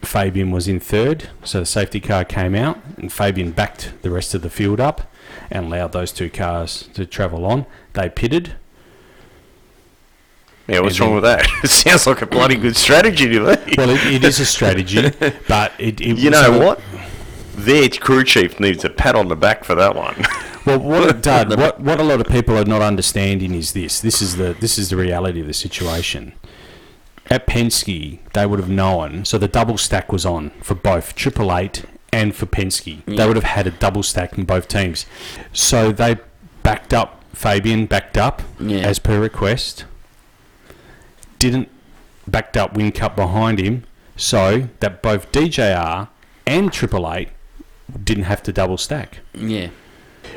Fabian was in third. So the safety car came out, and Fabian backed the rest of the field up and allowed those two cars to travel on. They pitted. Yeah, what's then, wrong with that? It sounds like a bloody good strategy to me. Well, it, it is a strategy, but it, it you know what? Their crew chief needs a pat on the back for that one. Well, what it did, what what a lot of people are not understanding is this. This is the this is the reality of the situation. At Penske, they would have known. So the double stack was on for both Triple Eight and for Penske. Yeah. They would have had a double stack in both teams. So they backed up. Fabian backed up yeah. as per request. Didn't backed up Whincup behind him, so that both D J R and Triple Eight didn't have to double stack. Yeah.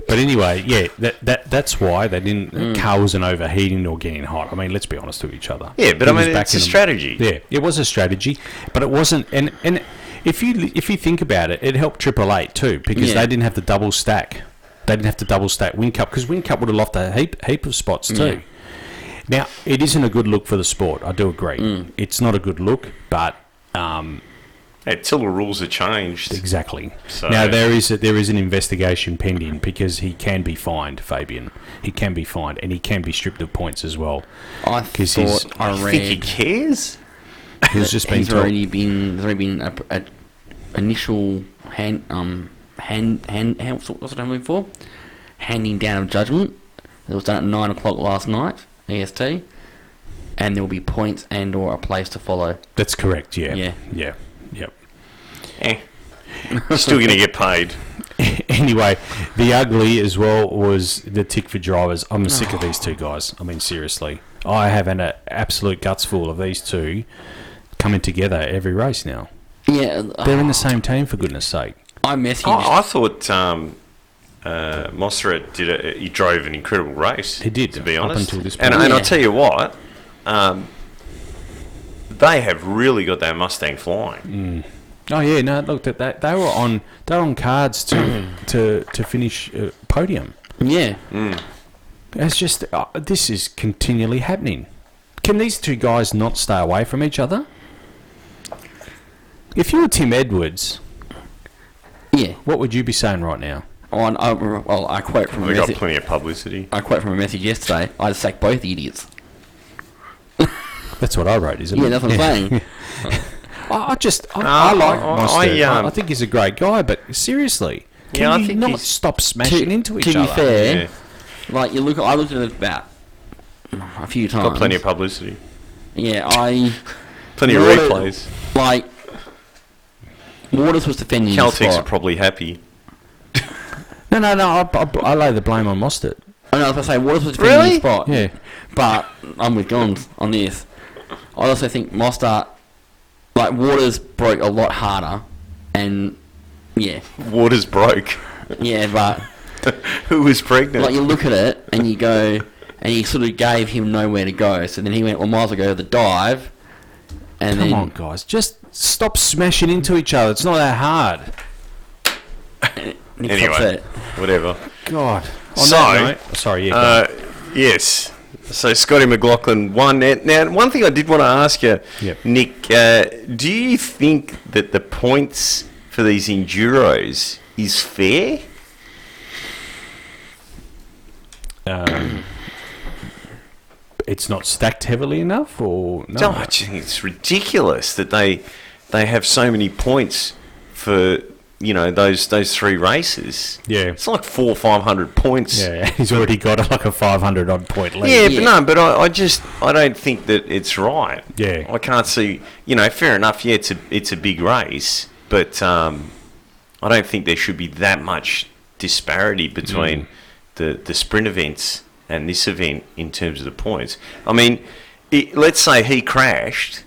But anyway, yeah, that, that that's why they didn't. Mm. The car wasn't overheating or getting hot. I mean, let's be honest with each other. Yeah, but it I mean, it's a strategy. Them. Yeah, it was a strategy, but it wasn't. And, and if you if you think about it, it helped Triple Eight too because yeah. they didn't have to double stack. They didn't have to double stack Whincup because Whincup would have lost a heap heap of spots too. Yeah. Now, it isn't a good look for the sport. I do agree. Mm. It's not a good look, but. Um, Until the rules are changed. Exactly. So. Now, there is a, there is an investigation pending because he can be fined, Fabian. He can be fined, and he can be stripped of points as well. I thought he's, I read... think he cares? He's just been he's told... already been... There's already been a, a initial hand... Um, hand... hand, hand what's what I'm looking for? Handing down of judgment. It was done at nine o'clock last night, E S T. And there will be points and or a place to follow. That's correct, yeah. Yeah. Yeah. Yep. Eh. Still going to get paid. Anyway, the ugly as well was the tick for drivers. I'm oh. sick of these two guys. I mean, seriously. I have an uh, absolute guts full of these two coming together every race now. Yeah. They're in the same team, for goodness sake. I miss him. I, I thought um, uh, Mostert did a, he drove an incredible race. He did, to be honest. Up until this point. And, yeah. and I'll tell you what... Um, They have really got that Mustang flying. Mm. Oh yeah, no, look at that. They were on, they were on cards to to to finish uh, podium. Yeah, mm. it's just uh, this is continually happening. Can these two guys not stay away from each other? If you were Tim Edwards, yeah, what would you be saying right now? On I, well, I quote from. We got plenty of publicity. I quote from a message yesterday. I'd sack both idiots. That's what I wrote, isn't yeah, it? Yeah, that's what I'm saying. I just, I, no, I like Mostert. I, I, um, I think he's a great guy, but seriously, can yeah, you I think not stop smashing to, into each other? To be other? fair, yeah. like you look, I looked at it about a few times. Got plenty of publicity. Yeah, I... plenty of replays. Like, Waters was defending his spot. Caltex are probably happy. No, no, no, I, I, I lay the blame on Mostert. I know, as I say, Waters was defending really? his spot. Yeah. But I'm with Johns on this. I also think Mostert, like, Waters broke a lot harder, and, yeah. Waters broke. Yeah, but... Who was pregnant? Like, you look at it, and you go, and he sort of gave him nowhere to go, so then he went, well, might as well go to the dive, and Come then... Come on, guys, just stop smashing into each other, it's not that hard. Anyway, whatever. God. On so... Note, sorry, yeah, uh, Yes... So Scotty McLaughlin won. Now, one thing I did want to ask you, yep. Nick, uh, do you think that the points for these Enduros is fair? Um, it's not stacked heavily enough, or no? No, I think it's ridiculous that they they have so many points for, you know, those those three races. Yeah, it's like four five hundred points. Yeah, he's already got like a five hundred odd point lead. Yeah, yeah, but no, but I, I just I don't think that it's right. Yeah, I can't see. You know, fair enough. Yeah, it's a it's a big race, but um, I don't think there should be that much disparity between mm. the the sprint events and this event in terms of the points. I mean, it, let's say he crashed,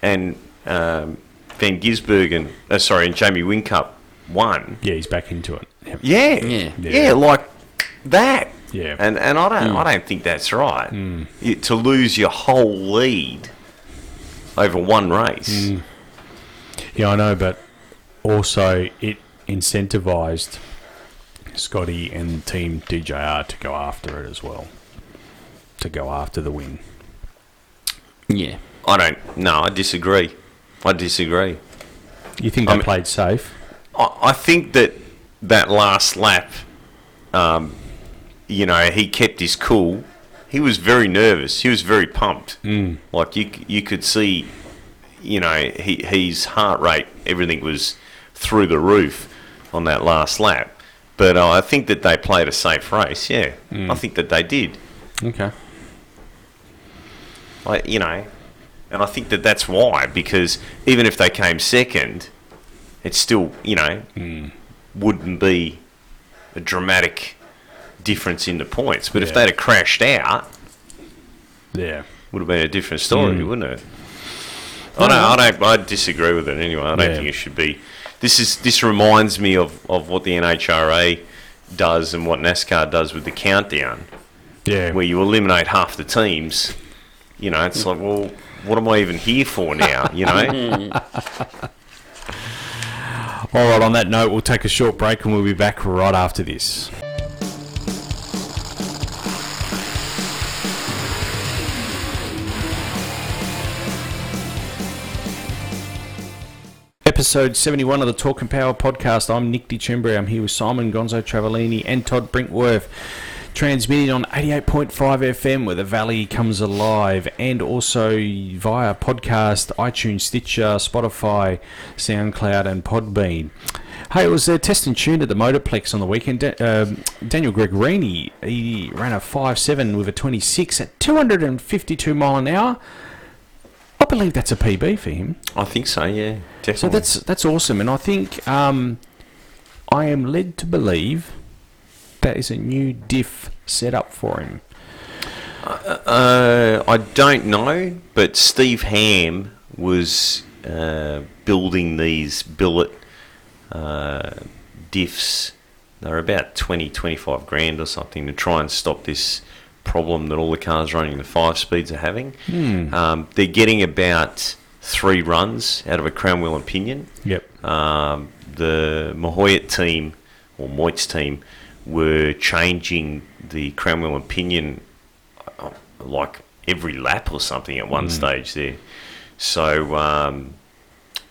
and um, Van Gisbergen, uh, sorry, and Jamie Whincup won. Yeah, he's back into it. Yep. Yeah. yeah, yeah, yeah, like that. Yeah, and and I don't, mm. I don't think that's right. Mm. It, to lose your whole lead over one race. Mm. Yeah, I know, but also it incentivised Scotty and Team D J R to go after it as well, to go after the win. Yeah, I don't. No, I disagree. I disagree. You think they I mean, played safe? I think that that last lap, um, you know, he kept his cool. He was very nervous. He was very pumped. Mm. Like, you you could see, you know, he, his heart rate, everything was through the roof on that last lap. But uh, I think that they played a safe race, yeah. Mm. I think that they did. Okay. I, you know, and I think that that's why, because even if they came second, it still, you know, mm. wouldn't be a dramatic difference in the points. But yeah. if they'd have crashed out, yeah, would have been a different story, mm. wouldn't it? I don't, I don't, I disagree with it anyway. I don't yeah. think it should be. This is this reminds me of, of what the N H R A does and what NASCAR does with the countdown. Yeah, where you eliminate half the teams. You know, it's like, well, what am I even here for now? You know. All right, on that note, we'll take a short break and we'll be back right after this. Episode seventy-one of the Talk and Power podcast. I'm Nick Di Cembre. I'm here with Simon Gonzo Travellini and Todd Brinkworth. Transmitted on eighty-eight point five F M where the valley comes alive, and also via podcast, iTunes, Stitcher, Spotify, SoundCloud and Podbean. Hey, it was a test and tune at the Motoplex on the weekend. Uh, Daniel Gregorini, he ran a five seven with a twenty-six at two fifty-two mile an hour. I believe that's a P B for him. I think so, yeah, definitely. So that's, that's awesome, and I think um, I am led to believe that is a new diff set up for him. Uh, I don't know, but Steve Ham was uh, building these billet uh, diffs. They're about twenty, twenty-five grand or something to try and stop this problem that all the cars running the five speeds are having. Hmm. Um, they're getting about three runs out of a crown wheel and pinion. Yep. Um, the Mahoyat team, or Moit's team, were changing the crown wheel and pinion uh, like every lap or something at one mm. stage there. So um,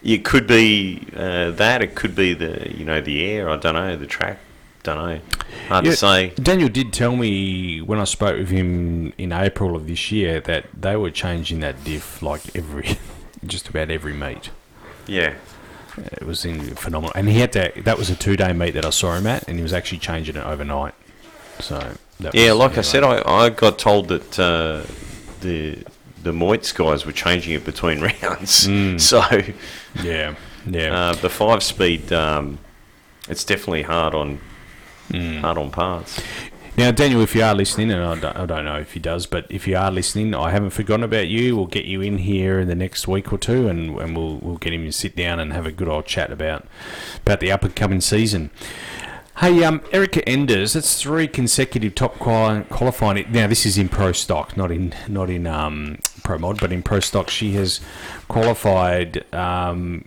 it could be uh, that. It could be the you know the air. I don't know the track. Don't know. Hard yeah, to say. Daniel did tell me when I spoke with him in April of this year that they were changing that diff like every, just about every meet. Yeah. It was in phenomenal, and he had to. That was a two-day meet that I saw him at, and he was actually changing it overnight. So that yeah, was, like anyway. I said, I, I got told that uh, the the Moitz guys were changing it between rounds. Mm. So yeah, yeah, uh, the five-speed, um, it's definitely hard on mm. hard on parts. Now, Daniel, if you are listening, and I don't, I don't know if he does, but if you are listening, I haven't forgotten about you. We'll get you in here in the next week or two, and, and we'll we'll get him to sit down and have a good old chat about about the up-and-coming season. Hey, um, Erica Enders, that's three consecutive top quali- qualifying. Now, this is in Pro Stock, not in not in um, Pro Mod, but in Pro Stock. She has qualified um,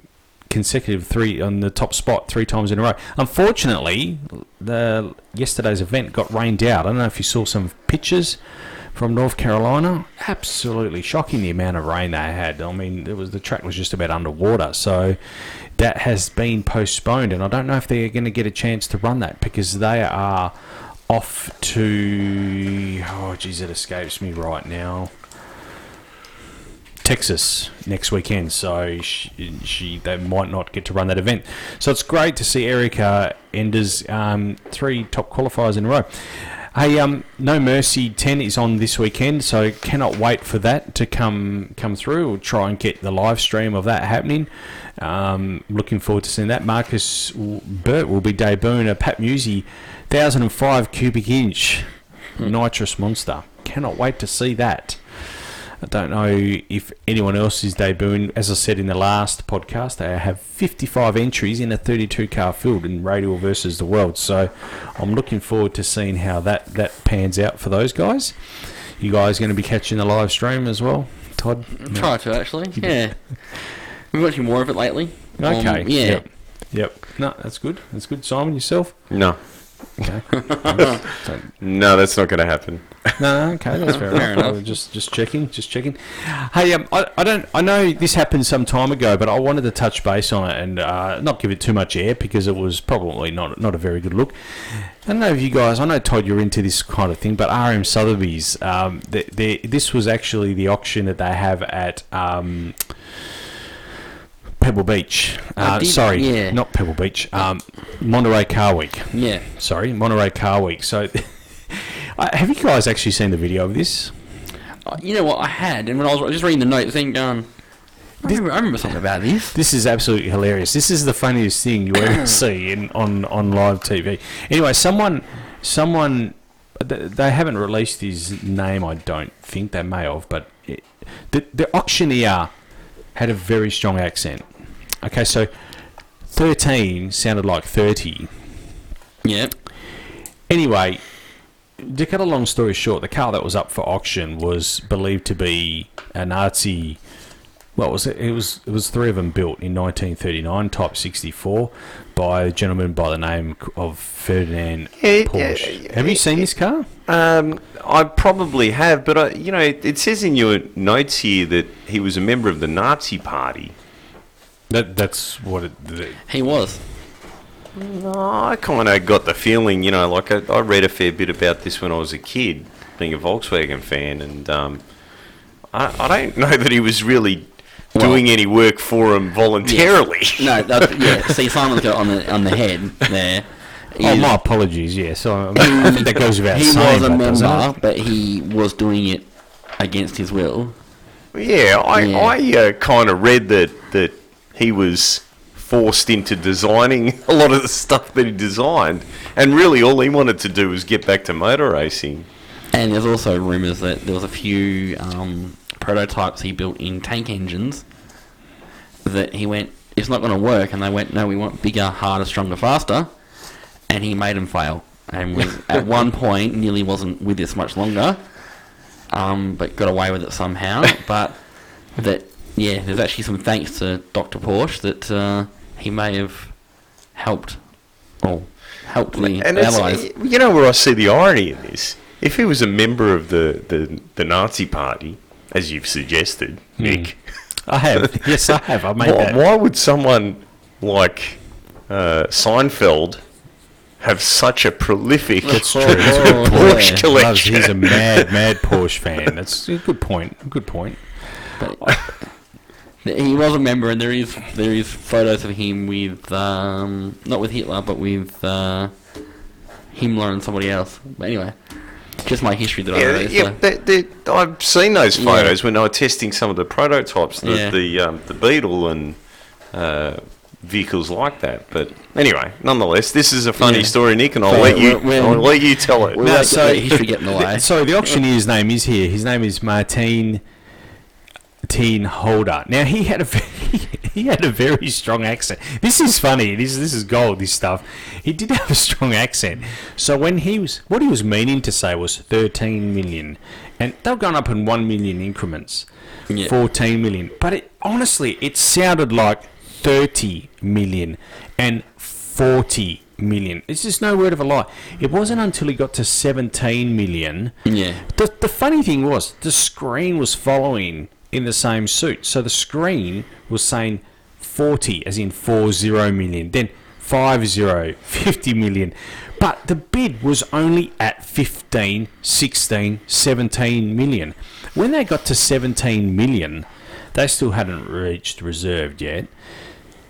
consecutive three on the top spot three times in a row. Unfortunately, the yesterday's event got rained out. I don't know if you saw some pictures, from North Carolina. Absolutely shocking the amount of rain they had. I mean, it was the track was just about underwater. So that has been postponed, and I don't know if they're going to get a chance to run that because they are off to... Oh, geez, it escapes me right now. Texas next weekend, so she, she they might not get to run that event. So it's great to see Erica Enders um, three top qualifiers in a row. Hey, um, No Mercy ten is on this weekend, so cannot wait for that to come come through. We'll try and get the live stream of that happening. Um, looking forward to seeing that. Marcus Burt will be debuting a Pat Musi one thousand five cubic inch hmm. nitrous monster. Cannot wait to see that. I don't know if anyone else is debuting. As I said in the last podcast, they have fifty-five entries in a thirty-two car field in Radial versus the World. So I'm looking forward to seeing how that, that pans out for those guys. You guys going to be catching the live stream as well, Todd? I'm trying to, actually. Yeah. We've been watching more of it lately. Okay. Um, yeah. Yep. yep. No, that's good. That's good. Simon, yourself? No. Okay. No, that's not going to happen. No, okay, that's fair, fair enough. enough. Just, just checking, just checking. Hey, um, I, I don't, I know this happened some time ago, but I wanted to touch base on it and uh, not give it too much air because it was probably not, not a very good look. I don't know if you guys, I know Todd, you're into this kind of thing, but R M Sotheby's, um, they, they, this was actually the auction that they have at. Um, Pebble Beach. Uh, did, sorry, yeah. not Pebble Beach. Um, Monterey Car Week. Yeah. Sorry, Monterey Car Week. So, have you guys actually seen the video of this? Uh, you know what, I had, and when I was just reading the note, thing, um, I, this, remember, I remember something about this. This is absolutely hilarious. This is the funniest thing you ever see in on, on live T V. Anyway, someone, someone, they haven't released his name, I don't think. They may have, but it, the, the auctioneer had a very strong accent. Okay, so thirteen sounded like thirty. Yeah. Anyway, to cut a long story short, the car that was up for auction was believed to be a Nazi. What was it? It was it was three of them built in nineteen thirty-nine, Type sixty-four, by a gentleman by the name of Ferdinand yeah, Porsche. Yeah, yeah, have you seen yeah, this car? Um, I probably have, but I, you know, it, it says in your notes here that he was a member of the Nazi Party. That that's what it. The, he was. No, I kind of got the feeling, you know, like I, I read a fair bit about this when I was a kid, being a Volkswagen fan, and um, I, I don't know that he was really. Doing well, any work for him voluntarily. Yes. No, yeah. See, Simon's got on the on the head there. He oh, was, my apologies. Yes, I, mean, I think that goes without saying. He was a member, but he was doing it against his will. Yeah, I yeah. I uh, kind of read that that he was forced into designing a lot of the stuff that he designed, and really all he wanted to do was get back to motor racing. And there's also rumours that there was a few. Um, prototypes he built in tank engines that he went, it's not going to work, and they went, no, we want bigger, harder, stronger, faster, and he made them fail, and was at one point nearly wasn't with us much longer, um, but got away with it somehow. But that, yeah, there's actually some thanks to Doctor Porsche that uh, he may have helped or helped the and allies. You know where I see the irony in this? If he was a member of the, the, the Nazi Party, as you've suggested, hmm. Nick. I have. Yes, I have. I made why, that. Why would someone like uh, Seinfeld have such a prolific That's true. Oh, Porsche yeah. collection? He's a mad, mad Porsche fan. That's a good point. Good point. But he was a member, and there is there is photos of him with um, not with Hitler, but with uh, Himmler and somebody else. But anyway. Just my history that yeah, I read. Yeah, so. they're, they're, I've seen those photos yeah. when they were testing some of the prototypes, the yeah. the, um, the Beetle and uh, vehicles like that. But anyway, nonetheless, this is a funny yeah. story, Nick, and I'll so let you we're, we're, I'll let you tell it. We'll now, so history get in the way. So the auctioneer's name is here. His name is Martin Teen Holder. Now he had a very, he had a very strong accent. This is funny. This this is gold. This stuff. He did have a strong accent. So when he was what he was meaning to say was thirteen million, and they've gone up in one million increments, yeah. fourteen million. But it, honestly, it sounded like thirty million and forty million. It's just no word of a lie. It wasn't until he got to seventeen million. Yeah. The the funny thing was the screen was following in the same suit. So the screen was saying forty, as in forty million, then fifty, fifty million. But the bid was only at fifteen, sixteen, seventeen million. When they got to seventeen million, they still hadn't reached reserved yet.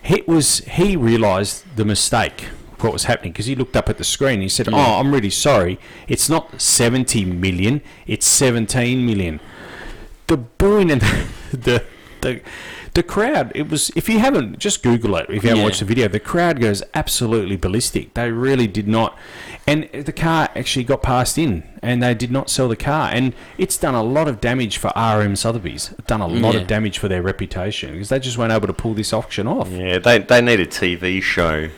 It was, he realised the mistake, what was happening, because he looked up at the screen and he said, yeah. oh, I'm really sorry, it's not seventy million, it's seventeen million. The booing and the the the crowd, it was, if you haven't, just Google it, if you haven't yeah. watched the video, the crowd goes absolutely ballistic. They really did not, and the car actually got passed in, and they did not sell the car, and it's done a lot of damage for R M Sotheby's. It's done a lot yeah. of damage for their reputation, because they just weren't able to pull this auction off. Yeah, they they need a T V show,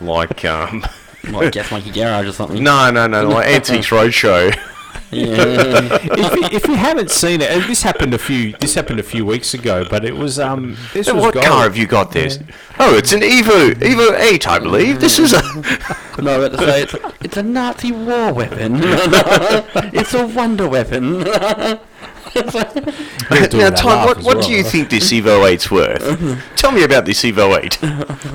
like, um... like Jeff Monkey Garage or something. No, no, no, like Antiques Roadshow. Yeah. if, you, if you haven't seen it, and this happened a few this happened a few weeks ago, but it was um. This was what gold. Car have you got? This? Yeah. Oh, it's an Evo Evo Eight, I believe. Yeah. This is a. No, I was about to say it's a, it's a Nazi war weapon. It's a wonder weapon. Now, Tom, what, what well. do you think this Evo eight's worth? Tell me about this Evo eight.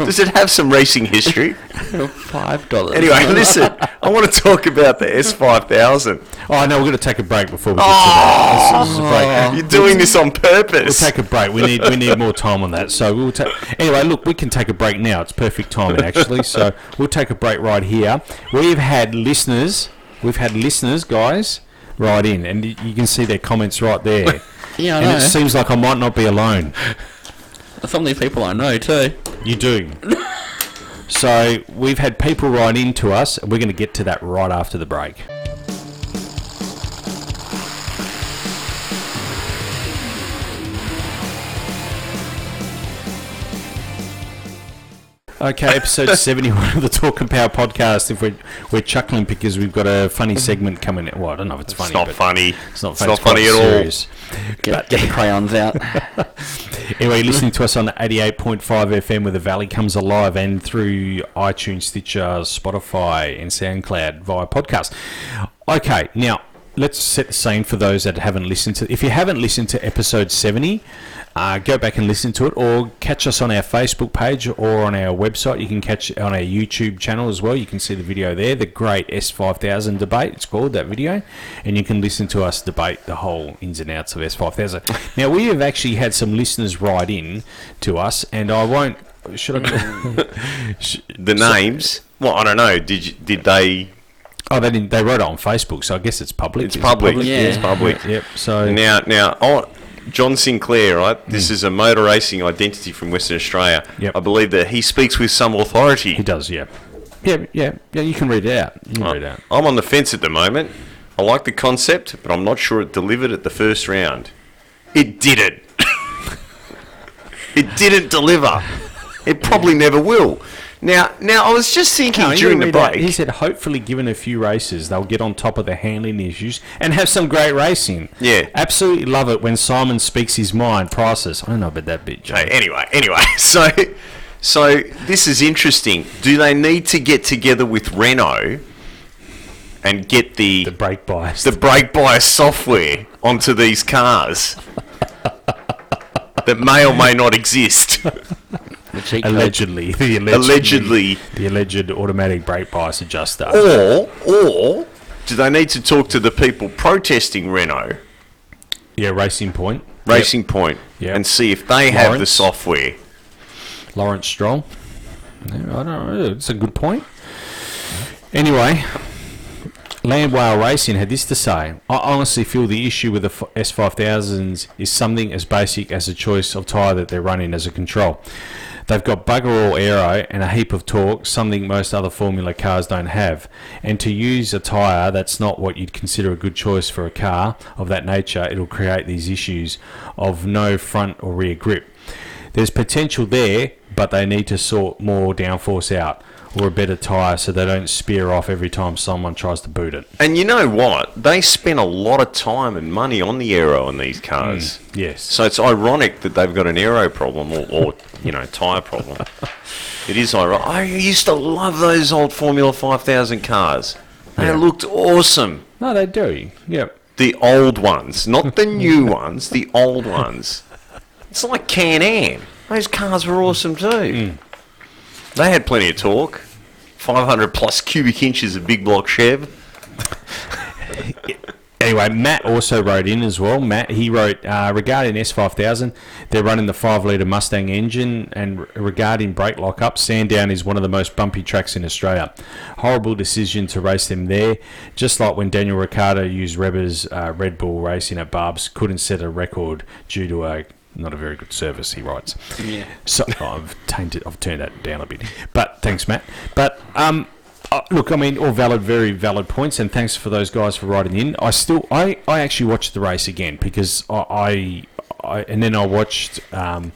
Does it have some racing history? five dollars. Anyway, listen, I want to talk about the S five thousand. Oh, no, we're going to take a break before we get oh, to that. Break. You're doing this on purpose. We'll take a break. We need we need more time on that. So we'll ta- Anyway, look, we can take a break now. It's perfect timing, actually. So we'll take a break right here. We've had listeners. We've had listeners, guys. Right in, and you can see their comments right there. Yeah, I and know. It seems like I might not be alone. Some of these people I know too. You do. So we've had people write in to us, and we're going to get to that right after the break. Okay, episode seventy-one of the Talk and Power podcast. If we're we're chuckling because we've got a funny segment coming. Well, I don't know if it's funny. It's not but funny. It's not funny. It's not funny, it's funny at serious. all. Get, get the crayons out. Anyway, you're listening to us on eighty-eight point five F M, where the Valley comes alive, and through iTunes, Stitcher, Spotify, and SoundCloud via podcast. Okay, now let's set the scene for those that haven't listened to. If you haven't listened to episode seventy. Uh, go back and listen to it, or catch us on our Facebook page or on our website. You can catch it on our YouTube channel as well. You can see the video there, the great S five thousand debate, it's called, that video. And you can listen to us debate the whole ins and outs of S five thousand. Now, we have actually had some listeners write in to us, and I won't... Should I... the names? Well, I don't know. Did you, did they... Oh, they didn't, they wrote it on Facebook, so I guess it's public. It's, it's public. public. Yeah. yeah, it's public. Yep, so... Now, now I want... John Sinclair, right? Mm. This is a motor racing identity from Western Australia. Yep. I believe that he speaks with some authority. He does, yeah. Yeah, yeah, yeah. You can read it out. You can oh, read it out. I'm on the fence at the moment. I like the concept, but I'm not sure it delivered at the first round. It didn't. It didn't deliver. It probably never will. Now, now I was just thinking no, during the break... Out. He said, hopefully, given a few races, they'll get on top of the handling issues and have some great racing. Yeah. Absolutely love it when Simon speaks his mind, prices. I don't know about that bit, Joe. Hey, anyway, anyway, so so this is interesting. Do they need to get together with Renault and get the... The brake bias. The brake bias software onto these cars that may or may not exist? The allegedly, the allegedly, allegedly, the alleged automatic brake bias adjuster. Or, or do they need to talk to the people protesting Renault? Yeah, Racing Point, Racing yep. Point, yep. and see if they Lawrence. have the software. Lawrence Stroll. No, I don't know. It's a good point. Anyway, Land Whale Racing had this to say: I honestly feel the issue with the S five thousands is something as basic as the choice of tyre that they're running as a control. They've got bugger all aero and a heap of torque, something most other Formula cars don't have. And to use a tyre that's not what you'd consider a good choice for a car of that nature, it'll create these issues of no front or rear grip. There's potential there, but they need to sort more downforce out or a better tyre so they don't spear off every time someone tries to boot it. And you know what? They spend a lot of time and money on the aero on these cars. Mm, yes. So it's ironic that they've got an aero problem or, or you know, tyre problem. It is ironic. I used to love those old Formula five thousand cars. They yeah. looked awesome. No, they do. Yep. The old ones, not the new ones, the old ones. It's like Can-Am. Those cars were awesome too. Mm. They had plenty of torque. five hundred plus cubic inches of big block Chev. Anyway, Matt also wrote in as well. Matt, he wrote, uh, regarding S five thousand, they're running the five litre Mustang engine, and re- regarding brake lock-up, Sandown is one of the most bumpy tracks in Australia. Horrible decision to race them there, just like when Daniel Ricciardo used Reber's uh, Red Bull racing at Barb's, couldn't set a record due to a... not a very good service, he writes. Yeah. So oh, I've tainted, I've turned that down a bit. But thanks, Matt. But um, uh, look, I mean, all valid, very valid points, and thanks for those guys for writing in. I still, I, I actually watched the race again because I, I, I and then I watched um,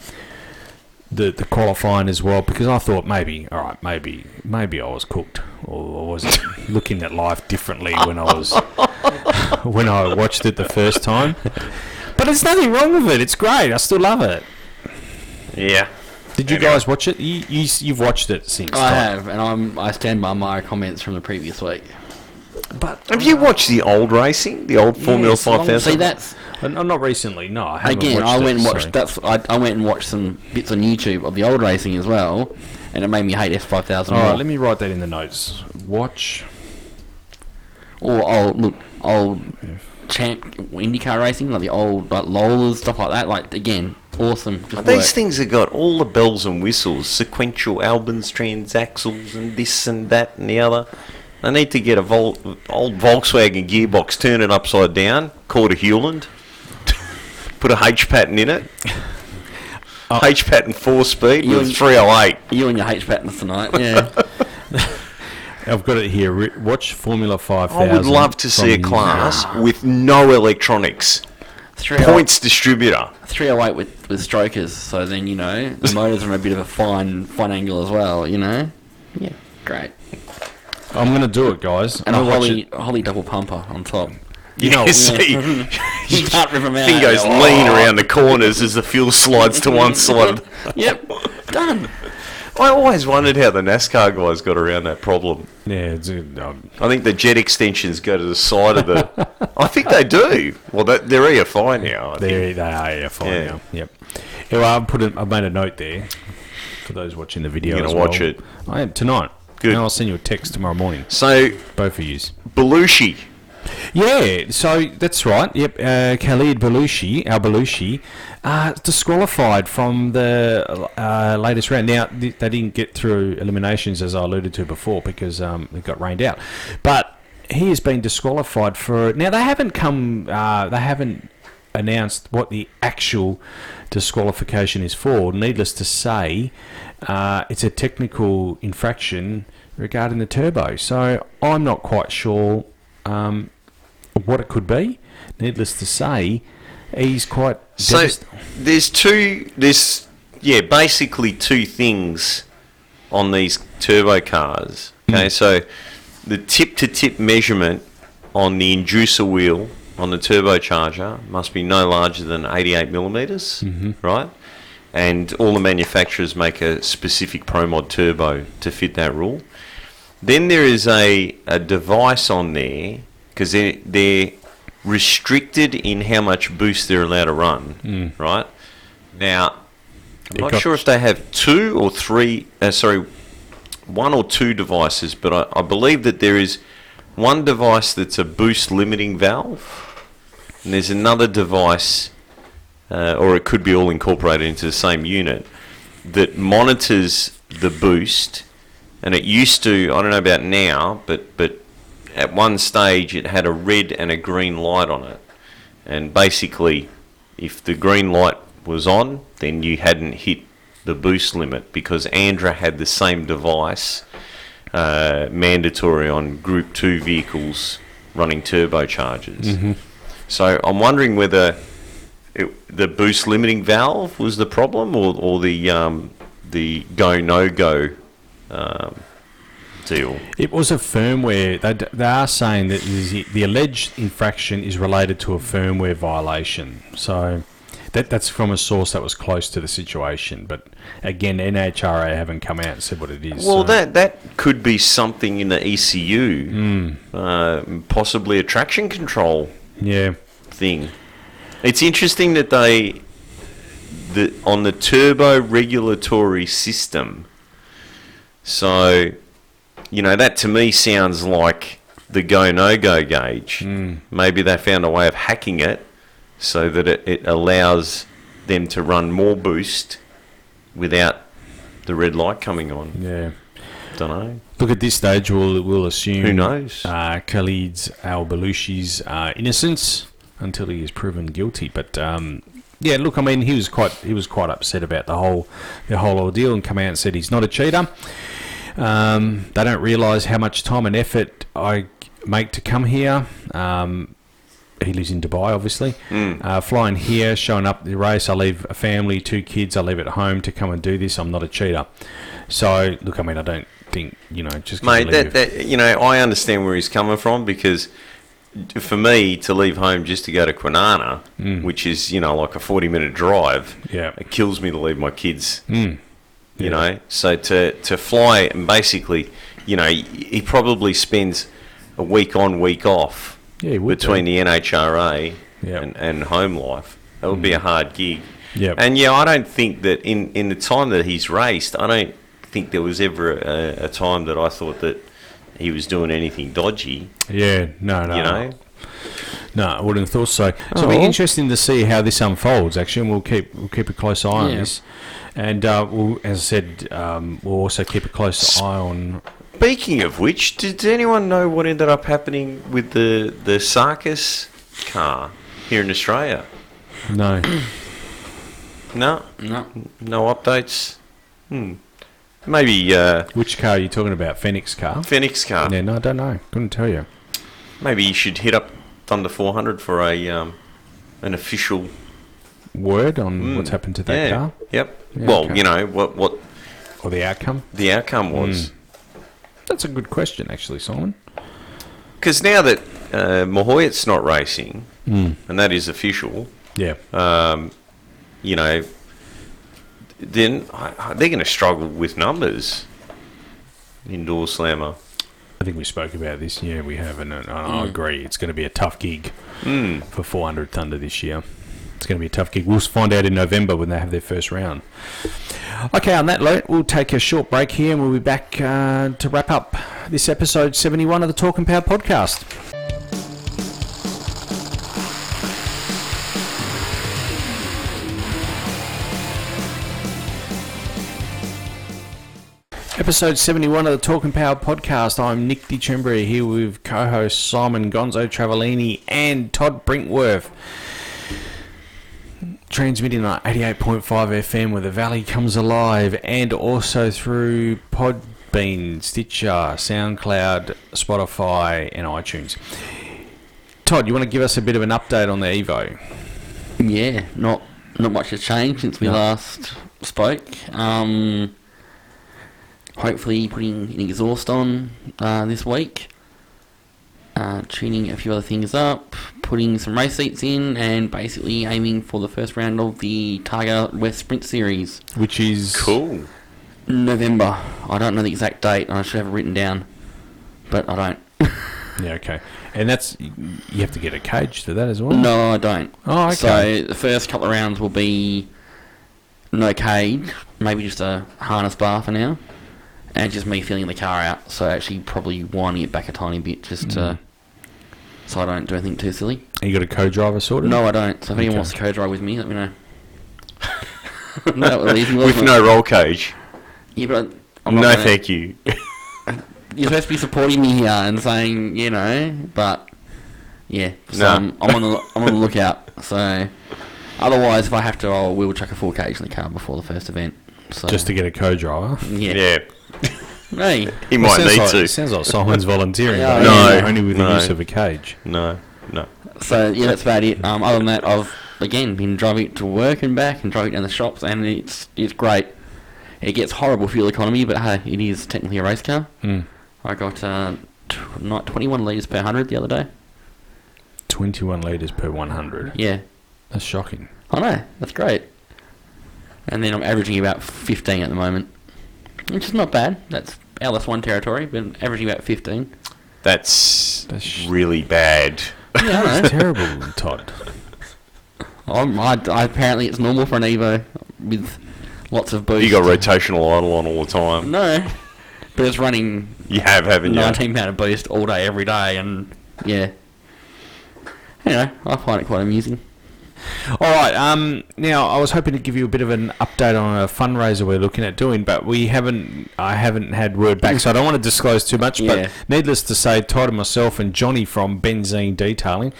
the the qualifying as well because I thought maybe, all right, maybe, maybe I was cooked or I was looking at life differently when I was when I watched it the first time. But there's nothing wrong with it. It's great. I still love it. Yeah. Did you anyway. guys watch it? You, you, you've watched it since. I time. have, and I'm, I stand by my comments from the previous week. But have uh, you watched the old racing, the old Formula yes, five thousand? See, that's uh, not recently. No, I haven't again. Watched I went it, and watched so. that's. I, I went and watched some bits on YouTube of the old racing as well, and it made me hate S five thousand. All right, let me write that in the notes. Watch. Or I'll look. I'll. Champ IndyCar racing, like the old like Lolas, stuff like that. Like again, awesome. Just These work. things have got all the bells and whistles, sequential Albans, transaxles, and this and that and the other. I need to get a Vol- old Volkswagen gearbox, turn it upside down, call it a Hewland, put a H pattern in it. Oh. H pattern four speed you with and, three oh eight. You and your H patterns tonight, yeah. I've got it here. Watch Formula five thousand. I would love to see a class uh, with no electronics. Points distributor. three oh eight with, with strokers, so then, you know, the motors are a bit of a fine fine angle as well, you know? Yeah, great. I'm going to do it, guys. And I'll a Holly, Holly double pumper on top. You know, see, you can't rip them out. Thing goes oh. lean around the corners as the fuel slides to one side. Yep, done. I always wondered how the NASCAR guys got around that problem. Yeah, it's, um, I think the jet extensions go to the side of the... I think they do. Well, that, they're E F I now. I think. They are E F I yeah. now, yep. Yeah, well, I've, put a, I've made a note there for those watching the video. You're going to watch well. it? I am, tonight. Good. And I'll send you a text tomorrow morning. So... Both of yous. Belushi. Yeah, so that's right. Yep, uh, Khalid Belushi, our Belushi, uh, disqualified from the uh, latest round. Now, th- they didn't get through eliminations, as I alluded to before, because um, it got rained out. But he has been disqualified for... Now, they haven't come... Uh, they haven't announced what the actual disqualification is for. Needless to say, uh, it's a technical infraction regarding the turbo. So I'm not quite sure... Um, what it could be. Needless to say, he's quite... So, devast- there's two... There's, yeah, basically two things on these turbo cars. Okay, mm. so the tip-to-tip measurement on the inducer wheel on the turbocharger must be no larger than eighty-eight millimetres, mm-hmm. right? And all the manufacturers make a specific ProMod turbo to fit that rule. Then there is a, a device on there, because they're, they're restricted in how much boost they're allowed to run, mm. right? Now, I'm it not sure if they have two or three, uh, sorry, one or two devices, but I, I believe that there is one device that's a boost limiting valve, and there's another device, uh, or it could be all incorporated into the same unit, that monitors the boost. And it used to, I don't know about now, but, but at one stage it had a red and a green light on it. And basically, if the green light was on, then you hadn't hit the boost limit because Andra had the same device uh, mandatory on Group two vehicles running turbochargers. Mm-hmm. So I'm wondering whether it, the boost limiting valve was the problem or, or the, um, the go-no-go Um, deal. It was a firmware. They, d- they are saying that the, the alleged infraction is related to a firmware violation. So that that's from a source that was close to the situation. But again, N H R A haven't come out and said what it is. Well, so. that that could be something in the E C U, mm. uh, possibly a traction control yeah. thing. It's interesting that they, the, on the turbo regulatory system, so, you know, that to me sounds like the go-no-go gauge. Mm. Maybe they found a way of hacking it so that it, it allows them to run more boost without the red light coming on. Yeah. Don't know. Look, at this stage, we'll, we'll assume... Who knows? Uh, Khalid's Al-Belushi's uh, innocence until he is proven guilty. But, um, yeah, look, I mean, he was quite he was quite upset about the whole the whole ordeal and come out and said he's not a cheater. Um, they don't realise how much time and effort I make to come here. Um, he lives in Dubai, obviously. Mm. Uh, flying here, showing up at the race, I leave a family, two kids, I leave at home to come and do this. I'm not a cheater. So, look, I mean, I don't think, you know, just... Mate, that, that, you know, I understand where he's coming from because for me to leave home just to go to Kwinana, mm. which is, you know, like a forty-minute drive, yeah. it kills me to leave my kids, mm. yeah. you know. So, to, to fly and basically, you know, he probably spends a week on, week off. Yeah, he would between be. the N H R A yep. and, and home life. That would mm. be a hard gig. Yep. And, yeah, I don't think that in, in the time that he's raced, I don't think there was ever a, a time that I thought that he was doing anything dodgy. Yeah, no, no. You know? No, I wouldn't have thought so. So oh. it'll be interesting to see how this unfolds, actually, and we'll keep we'll keep a close eye on yeah. this. And, uh, we'll, as I said, um, we'll also keep a close Sp- eye on... Speaking of which, did anyone know what ended up happening with the, the Sarkis car here in Australia? No. No? No. No updates? Hmm. Maybe... Uh, which car are you talking about? Fenix car? Fenix car. Yeah, no, I don't know. Couldn't tell you. Maybe you should hit up Thunder four hundred for a um, an official... Word on mm. what's happened to that yeah. car? Yep. Yeah, well, okay. you know, what, what... Or the outcome? The outcome was... Mm. That's a good question, actually, Simon. Because now that uh, Mahoyat's not racing, mm. and that is official, yeah, um, you know, then I, I, they're going to struggle with numbers. Indoor Slammer. I think we spoke about this. Yeah, we have, and, and I mm. agree. It's going to be a tough gig mm. for four hundred Thunder this year. It's going to be a tough gig. We'll find out in November when they have their first round. Okay, on that note, we'll take a short break here and we'll be back uh, to wrap up this episode seventy-one of the Talk and Power podcast. Episode seventy-one of the Talk and Power podcast. I'm Nick Di Cembre here with co-hosts Simon Gonzo Travellini and Todd Brinkworth. Transmitting on eighty-eight point five F M where the valley comes alive, and also through Podbean, Stitcher, SoundCloud, Spotify and iTunes. Todd, you want to give us a bit of an update on the Evo? Yeah, not not much has changed since we no. last spoke. Um, hopefully putting an exhaust on uh, this week, uh, tuning a few other things up, putting some race seats in, and basically aiming for the first round of the Targa West Sprint Series. Which is... Cool. November. I don't know the exact date. I should have it written down, but I don't. Yeah, okay. And that's... You have to get a cage for that as well? No, I don't. Oh, okay. So the first couple of rounds will be no cage, maybe just a harness bar for now, and just me feeling the car out, so actually probably winding it back a tiny bit just mm. to... So I don't do anything too silly. You got a co-driver sorted? No, I don't. So if okay. anyone wants to co-drive with me, let me know. no, leaving, with no roll cage. Yeah, but I'm not. No, gonna... thank you. You're supposed to be supporting me here and saying, you know, but yeah, so nah. I'm, I'm on the I'm on the lookout. So otherwise, if I have to, I'll we will chuck a full cage in the car before the first event. So just to get a co-driver. Yeah. Yeah. Hey, he might need like, to. It sounds like Simon's volunteering. Yeah, no, only with no. the use of a cage. No, no. So yeah, that's about it. Um, other than that, I've again been driving it to work and back, and driving it down the shops, and it's it's great. It gets horrible fuel economy, but hey, it is technically a race car. Mm. I got uh, t- not twenty-one litres per hundred the other day. Twenty-one litres per one hundred. Yeah, that's shocking. I know. That's great. And then I'm averaging about fifteen at the moment. Which is not bad. That's L S one territory, but averaging about fifteen. That's, That's really bad. Yeah, that was terrible, Todd. I'm, I, I, apparently it's normal for an Evo with lots of boost. You got rotational idle on all the time. No, but it's running. You have, haven't you? nineteen pound of boost all day, every day, and yeah. Anyway, I find it quite amusing. All right. Um, now, I was hoping to give you a bit of an update on a fundraiser we're looking at doing, but we haven't. I haven't had word back, so I don't want to disclose too much. Yeah. But needless to say, Todd and myself and Johnny from Benzine Detailing,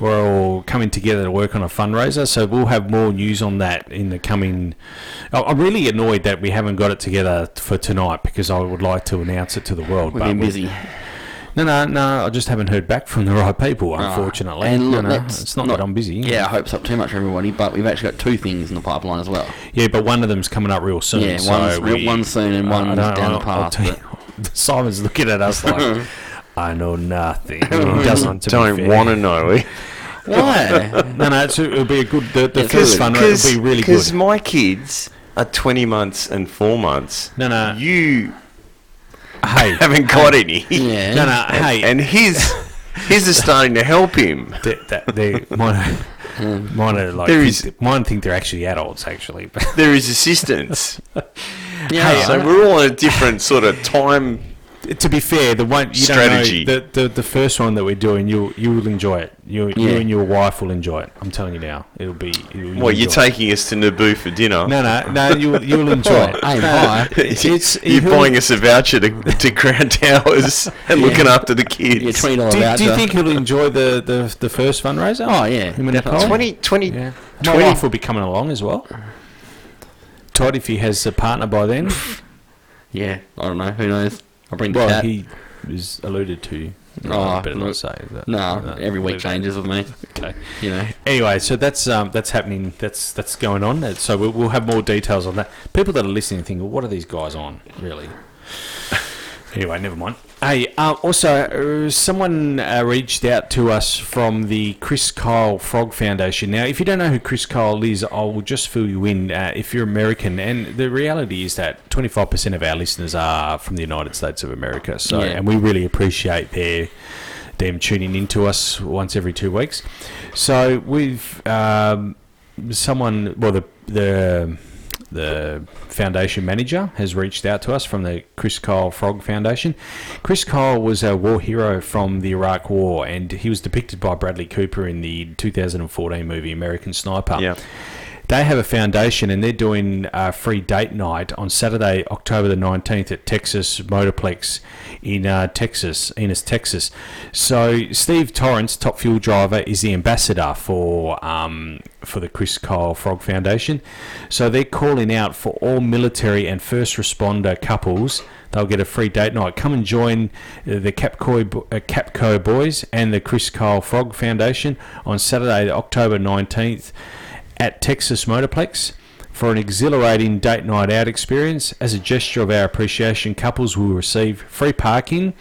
we're all coming together to work on a fundraiser. So we'll have more news on that in the coming. I'm really annoyed that we haven't got it together for tonight because I would like to announce it to the world. We've but been busy. No, no, no, I just haven't heard back from the right people, unfortunately. Oh, and look, no, no, it's not, not that I'm busy. Yeah, hope's up too much for everybody, but we've actually got two things in the pipeline as well. Yeah, but one of them's coming up real soon. Yeah, so one's, we, one's soon and one's down know, the path. You, Simon's looking at us like, I know nothing. He doesn't to Don't want to know, eh? Why? no, no, it's, it'll be a good... The, the first fundraiser will be really good. Because my kids are twenty months and four months. No, no. You... Hey, haven't got hey, any. Yeah. No, no. Hey, and his his is starting to help him. They, they, mine, mine are like there is, think, mine think they're actually adults. Actually, but there is assistance. Yeah, hey, so we're all on a different sort of time. To be fair, the one you strategy, don't know, the, the the first one that we're doing, you you will enjoy it. You yeah. you and your wife will enjoy it. I'm telling you now, it'll be. It'll, what you're taking it. us to Naboo for dinner? No, no, no. You you'll enjoy it. Hey, hi. It's, it's, you're who, buying us a voucher to to Crown Towers and yeah. looking after the kids. Yeah, twenty dollar voucher. Do you think he'll enjoy the, the, the first fundraiser? Oh yeah, him and Nicole. twenty, twenty, yeah. My wife will be coming along as well. Todd, if he has a partner by then. Yeah, I don't know. Who knows? I'll bring the well, cat. He was alluded to. No, oh, I better not say that. No, no every week changes with me. Okay, you know. Anyway, so that's um, that's happening. That's that's going on. So we'll, we'll have more details on that. People that are listening think, well, what are these guys on really? Anyway, never mind. Hey, uh, also, uh, someone uh, reached out to us from the Chris Kyle Frog Foundation. Now, if you don't know who Chris Kyle is, I will just fill you in uh, if you're American. And the reality is that twenty-five percent of our listeners are from the United States of America. So, yeah. And we really appreciate their... them tuning in to us once every two weeks. So, we've... Um, someone... Well, the... the The foundation manager has reached out to us from the Chris Kyle Frog Foundation. Chris Kyle was a war hero from the Iraq War, and he was depicted by Bradley Cooper in the two thousand fourteen movie American Sniper. Yeah. They have a foundation, and they're doing a free date night on Saturday, October the nineteenth at Texas Motorplex in uh, Texas, Ennis, Texas. So Steve Torrance, top fuel driver, is the ambassador for... Um, for the Chris Kyle Frog Foundation. So they're calling out for all military and first responder couples. They'll get a free date night. Come and join the Capco, Capco Boys and the Chris Kyle Frog Foundation on Saturday, October nineteenth at Texas Motorplex for an exhilarating date night out experience. As a gesture of our appreciation, couples will receive free parking,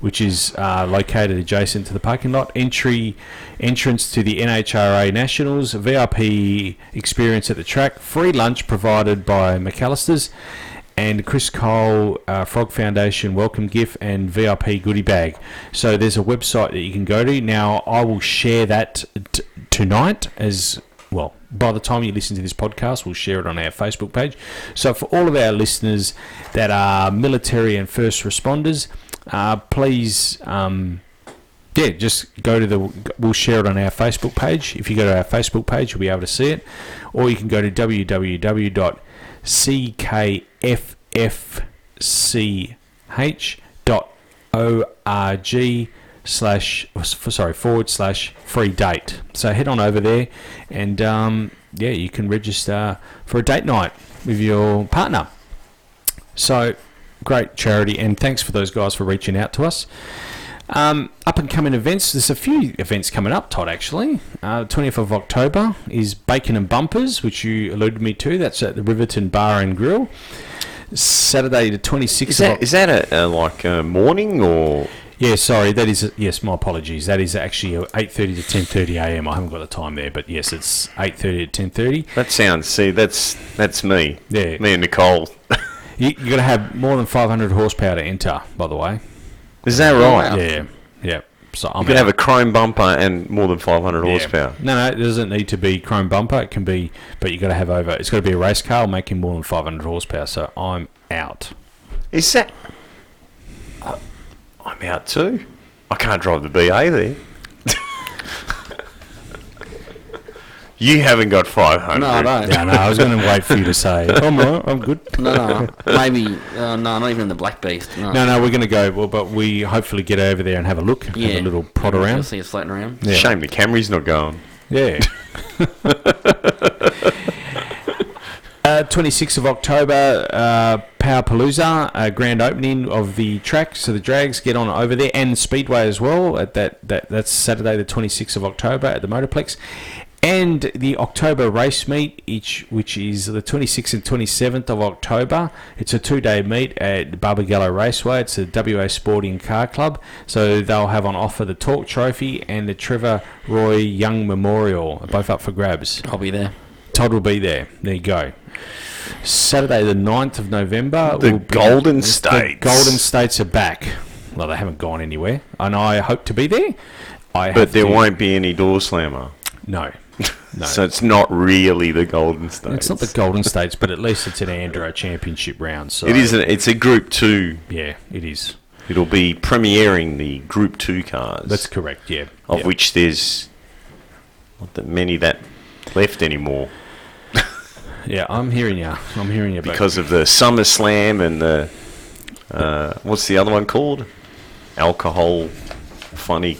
which is uh, located adjacent to the parking lot, entry entrance to the N H R A Nationals, V I P experience at the track, free lunch provided by McAllister's, and Chris Kyle uh, Frog Foundation welcome gift and V I P goodie bag. So there's a website that you can go to. Now, I will share that t- tonight as... Well, by the time you listen to this podcast, we'll share it on our Facebook page. So for all of our listeners that are military and first responders... Uh, please, um, yeah, just go to the, we'll share it on our Facebook page. If you go to our Facebook page, you'll be able to see it. Or you can go to w w w dot c k f f c h dot org slash, sorry, forward slash free date. So head on over there and, um, yeah, you can register for a date night with your partner. So... Great charity, and thanks for those guys for reaching out to us. Um, up and coming events, there's a few events coming up, Todd, actually. Uh, twentieth of October is Bacon and Bumpers, which you alluded me to. That's at the Riverton Bar and Grill. Saturday the twenty-sixth is that, of October. Is that a, a, like a morning or...? Yeah, sorry, that is... A, yes, my apologies. That is actually eight thirty to ten thirty a m I haven't got the time there, but yes, it's eight thirty to ten thirty. That sounds... See, that's that's me. Yeah. Me and Nicole... You, you've got to have more than five hundred horsepower to enter, by the way. Is that right? Yeah, yeah. So I'm you can out. have a chrome bumper and more than five hundred yeah. horsepower. No, no, it doesn't need to be chrome bumper. It can be, but you got to have over. It's got to be a race car making more than five hundred horsepower. So I'm out. Is that? Uh, I'm out too. I can't drive the B A there. You haven't got five hundred. No, I don't. No, no, I was going to wait for you to say, I'm all right, I'm good. No, no, maybe, uh, no, not even the Black Beast. No, no, no we're going to go, well, but we hopefully get over there and have a look, yeah. have a little prod yeah, around. See us flatten around. Yeah. Shame the Camry's not going. Yeah. uh, twenty-sixth of October, uh, Powerpalooza, a grand opening of the track, so the drags get on over there, and Speedway as well, at that, that that's Saturday the twenty-sixth of October at the Motorplex. And the October race meet, each, which is the twenty-sixth and twenty-seventh of October. It's a two-day meet at Barbagallo Raceway. It's a W A Sporting Car Club. So they'll have on offer the Torque Trophy and the Trevor Roy Young Memorial, both up for grabs. I'll be there. Todd will be there. There you go. Saturday the ninth of November. The will be Golden States. The Golden States are back. Well, they haven't gone anywhere. And I hope to be there. I but there to... won't be any door slammer. No. No. So it's not really the Golden States. It's not the Golden States, but at least it's an Andro Championship round. So it is. An, it's a Group Two. Yeah, it is. It'll be premiering the Group Two cars. That's correct. Yeah, of yep. which there's not that many that left anymore. Yeah, I'm hearing you. I'm hearing you because back. of the SummerSlam and the uh, what's the other one called? Alcohol, funny.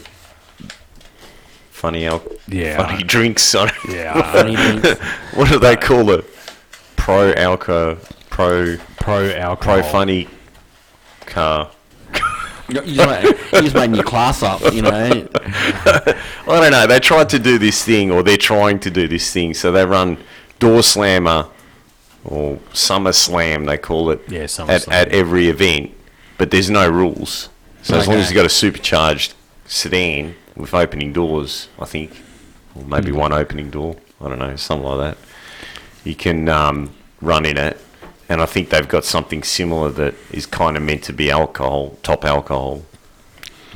Funny elk, yeah, funny drinks. Yeah, funny drinks. What do they call it? Pro alco, pro pro alco, pro funny car. You just made your class up, you know. I don't know. They tried to do this thing, or they're trying to do this thing. So they run Door Slammer or Summer Slam, they call it. Yeah, Summer at, Slam. At every event, but there's no rules. So okay. as long as you have got a supercharged sedan. With opening doors, I think, or maybe mm-hmm. one opening door, I don't know, something like that. You can um, run in it, and I think they've got something similar that is kind of meant to be alcohol, top alcohol,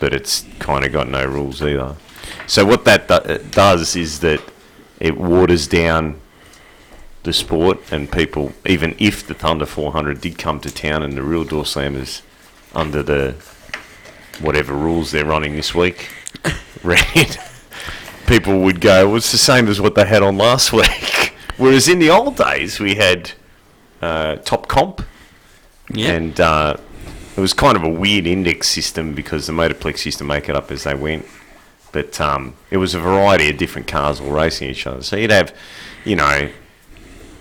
but it's kind of got no rules either. So what that do- does is that it waters down the sport, and people, even if the Thunder four hundred did come to town and the real door slammers under the whatever rules they're running this week... Red. People would go, well, it's the same as what they had on last week. Whereas in the old days, we had uh, top comp. Yeah. And uh, it was kind of a weird index system because the Motorplex used to make it up as they went. But um, it was a variety of different cars all racing each other. So you'd have, you know,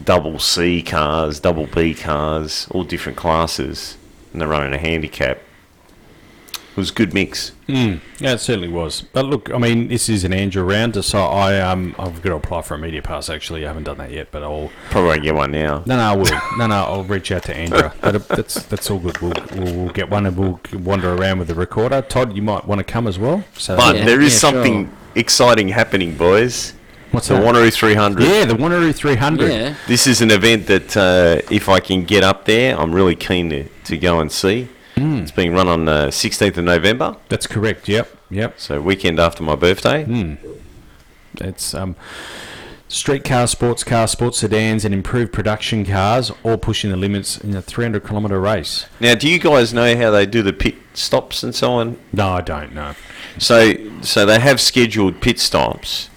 double C cars, double B cars, all different classes. And they're running a handicap. It was a good mix. Mm, yeah, it certainly was. But look, I mean, this is an Andrew round, so I, um, I've got to apply for a media pass, actually. I haven't done that yet, but I'll... Probably won't get one now. No, no, I will. No, no, I'll reach out to Andrew. But that's that's all good. We'll, we'll we'll get one and we'll wander around with the recorder. Todd, you might want to come as well. So But yeah, there is yeah, something sure. exciting happening, boys. What's the that? Wanneroo three hundred. Yeah, the Wanneroo three hundred. Yeah. This is an event that, uh, if I can get up there, I'm really keen to, to go and see. Mm. It's being run on the sixteenth of November. That's correct, yep, yep. So weekend after my birthday. Mm. It's um, street cars, sports cars, sports sedans, and improved production cars, all pushing the limits in a three hundred kilometre race. Now, do you guys know how they do the pit stops and so on? No, I don't, no. So, so they have scheduled pit stops,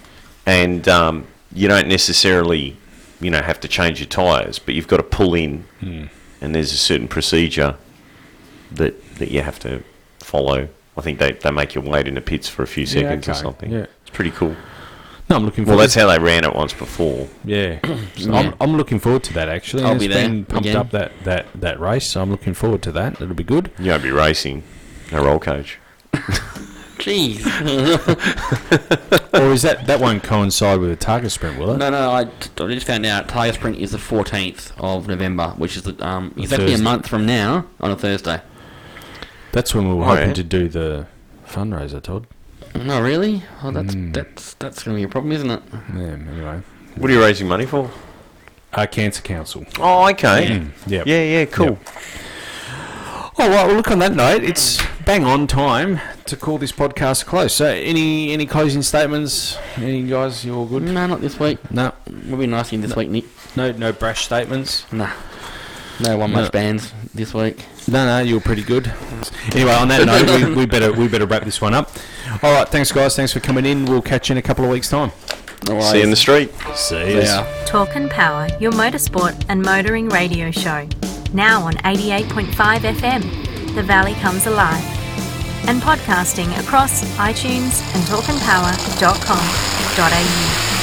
and um, you don't necessarily, you know, have to change your tyres, but you've got to pull in, mm. and there's a certain procedure... That, that you have to follow. I think they, they make you wait in the pits for a few seconds yeah, okay. or something. Yeah. It's pretty cool. No, I'm looking forward. Well, that's how they ran it once before. Yeah, so yeah. I'm, I'm looking forward to that actually. I'll it's be there. Been pumped again. Up that, that, that race, so I'm looking forward to that. It'll be good. You won't be racing a roll coach. Jeez. Or is that that won't coincide with the Targa Sprint, will it? No, no. I, t- I just found out Targa Sprint is the fourteenth of November, which is the, um the exactly Thursday. A month from now on a Thursday. That's when we were oh, hoping yeah. to do the fundraiser, Todd. No, really? Oh, that's mm. that's that's going to be a problem, isn't it? Yeah. Anyway, what are you raising money for? Uh, Cancer Council. Oh, okay. Yeah. Mm. Yep. Yeah. Yeah. Cool. Yep. All right. Well, look. On that note, it's bang on time. to call this podcast close. So any any closing statements? Any guys, you all good? No, not this week. No. We'll be nice in this no. week, Nick. No no brash statements? Nah. No one no. much bands this week. No, no, you were pretty good. Anyway, on that note, we, we better we better wrap this one up. All right, thanks, guys. Thanks for coming in. We'll catch you in a couple of weeks' time. All right. See you in the street. See ya. Talk and Power, your motorsport and motoring radio show. Now on eighty-eight point five F M, The Valley Comes Alive. And podcasting across iTunes and talk and power dot com dot a u.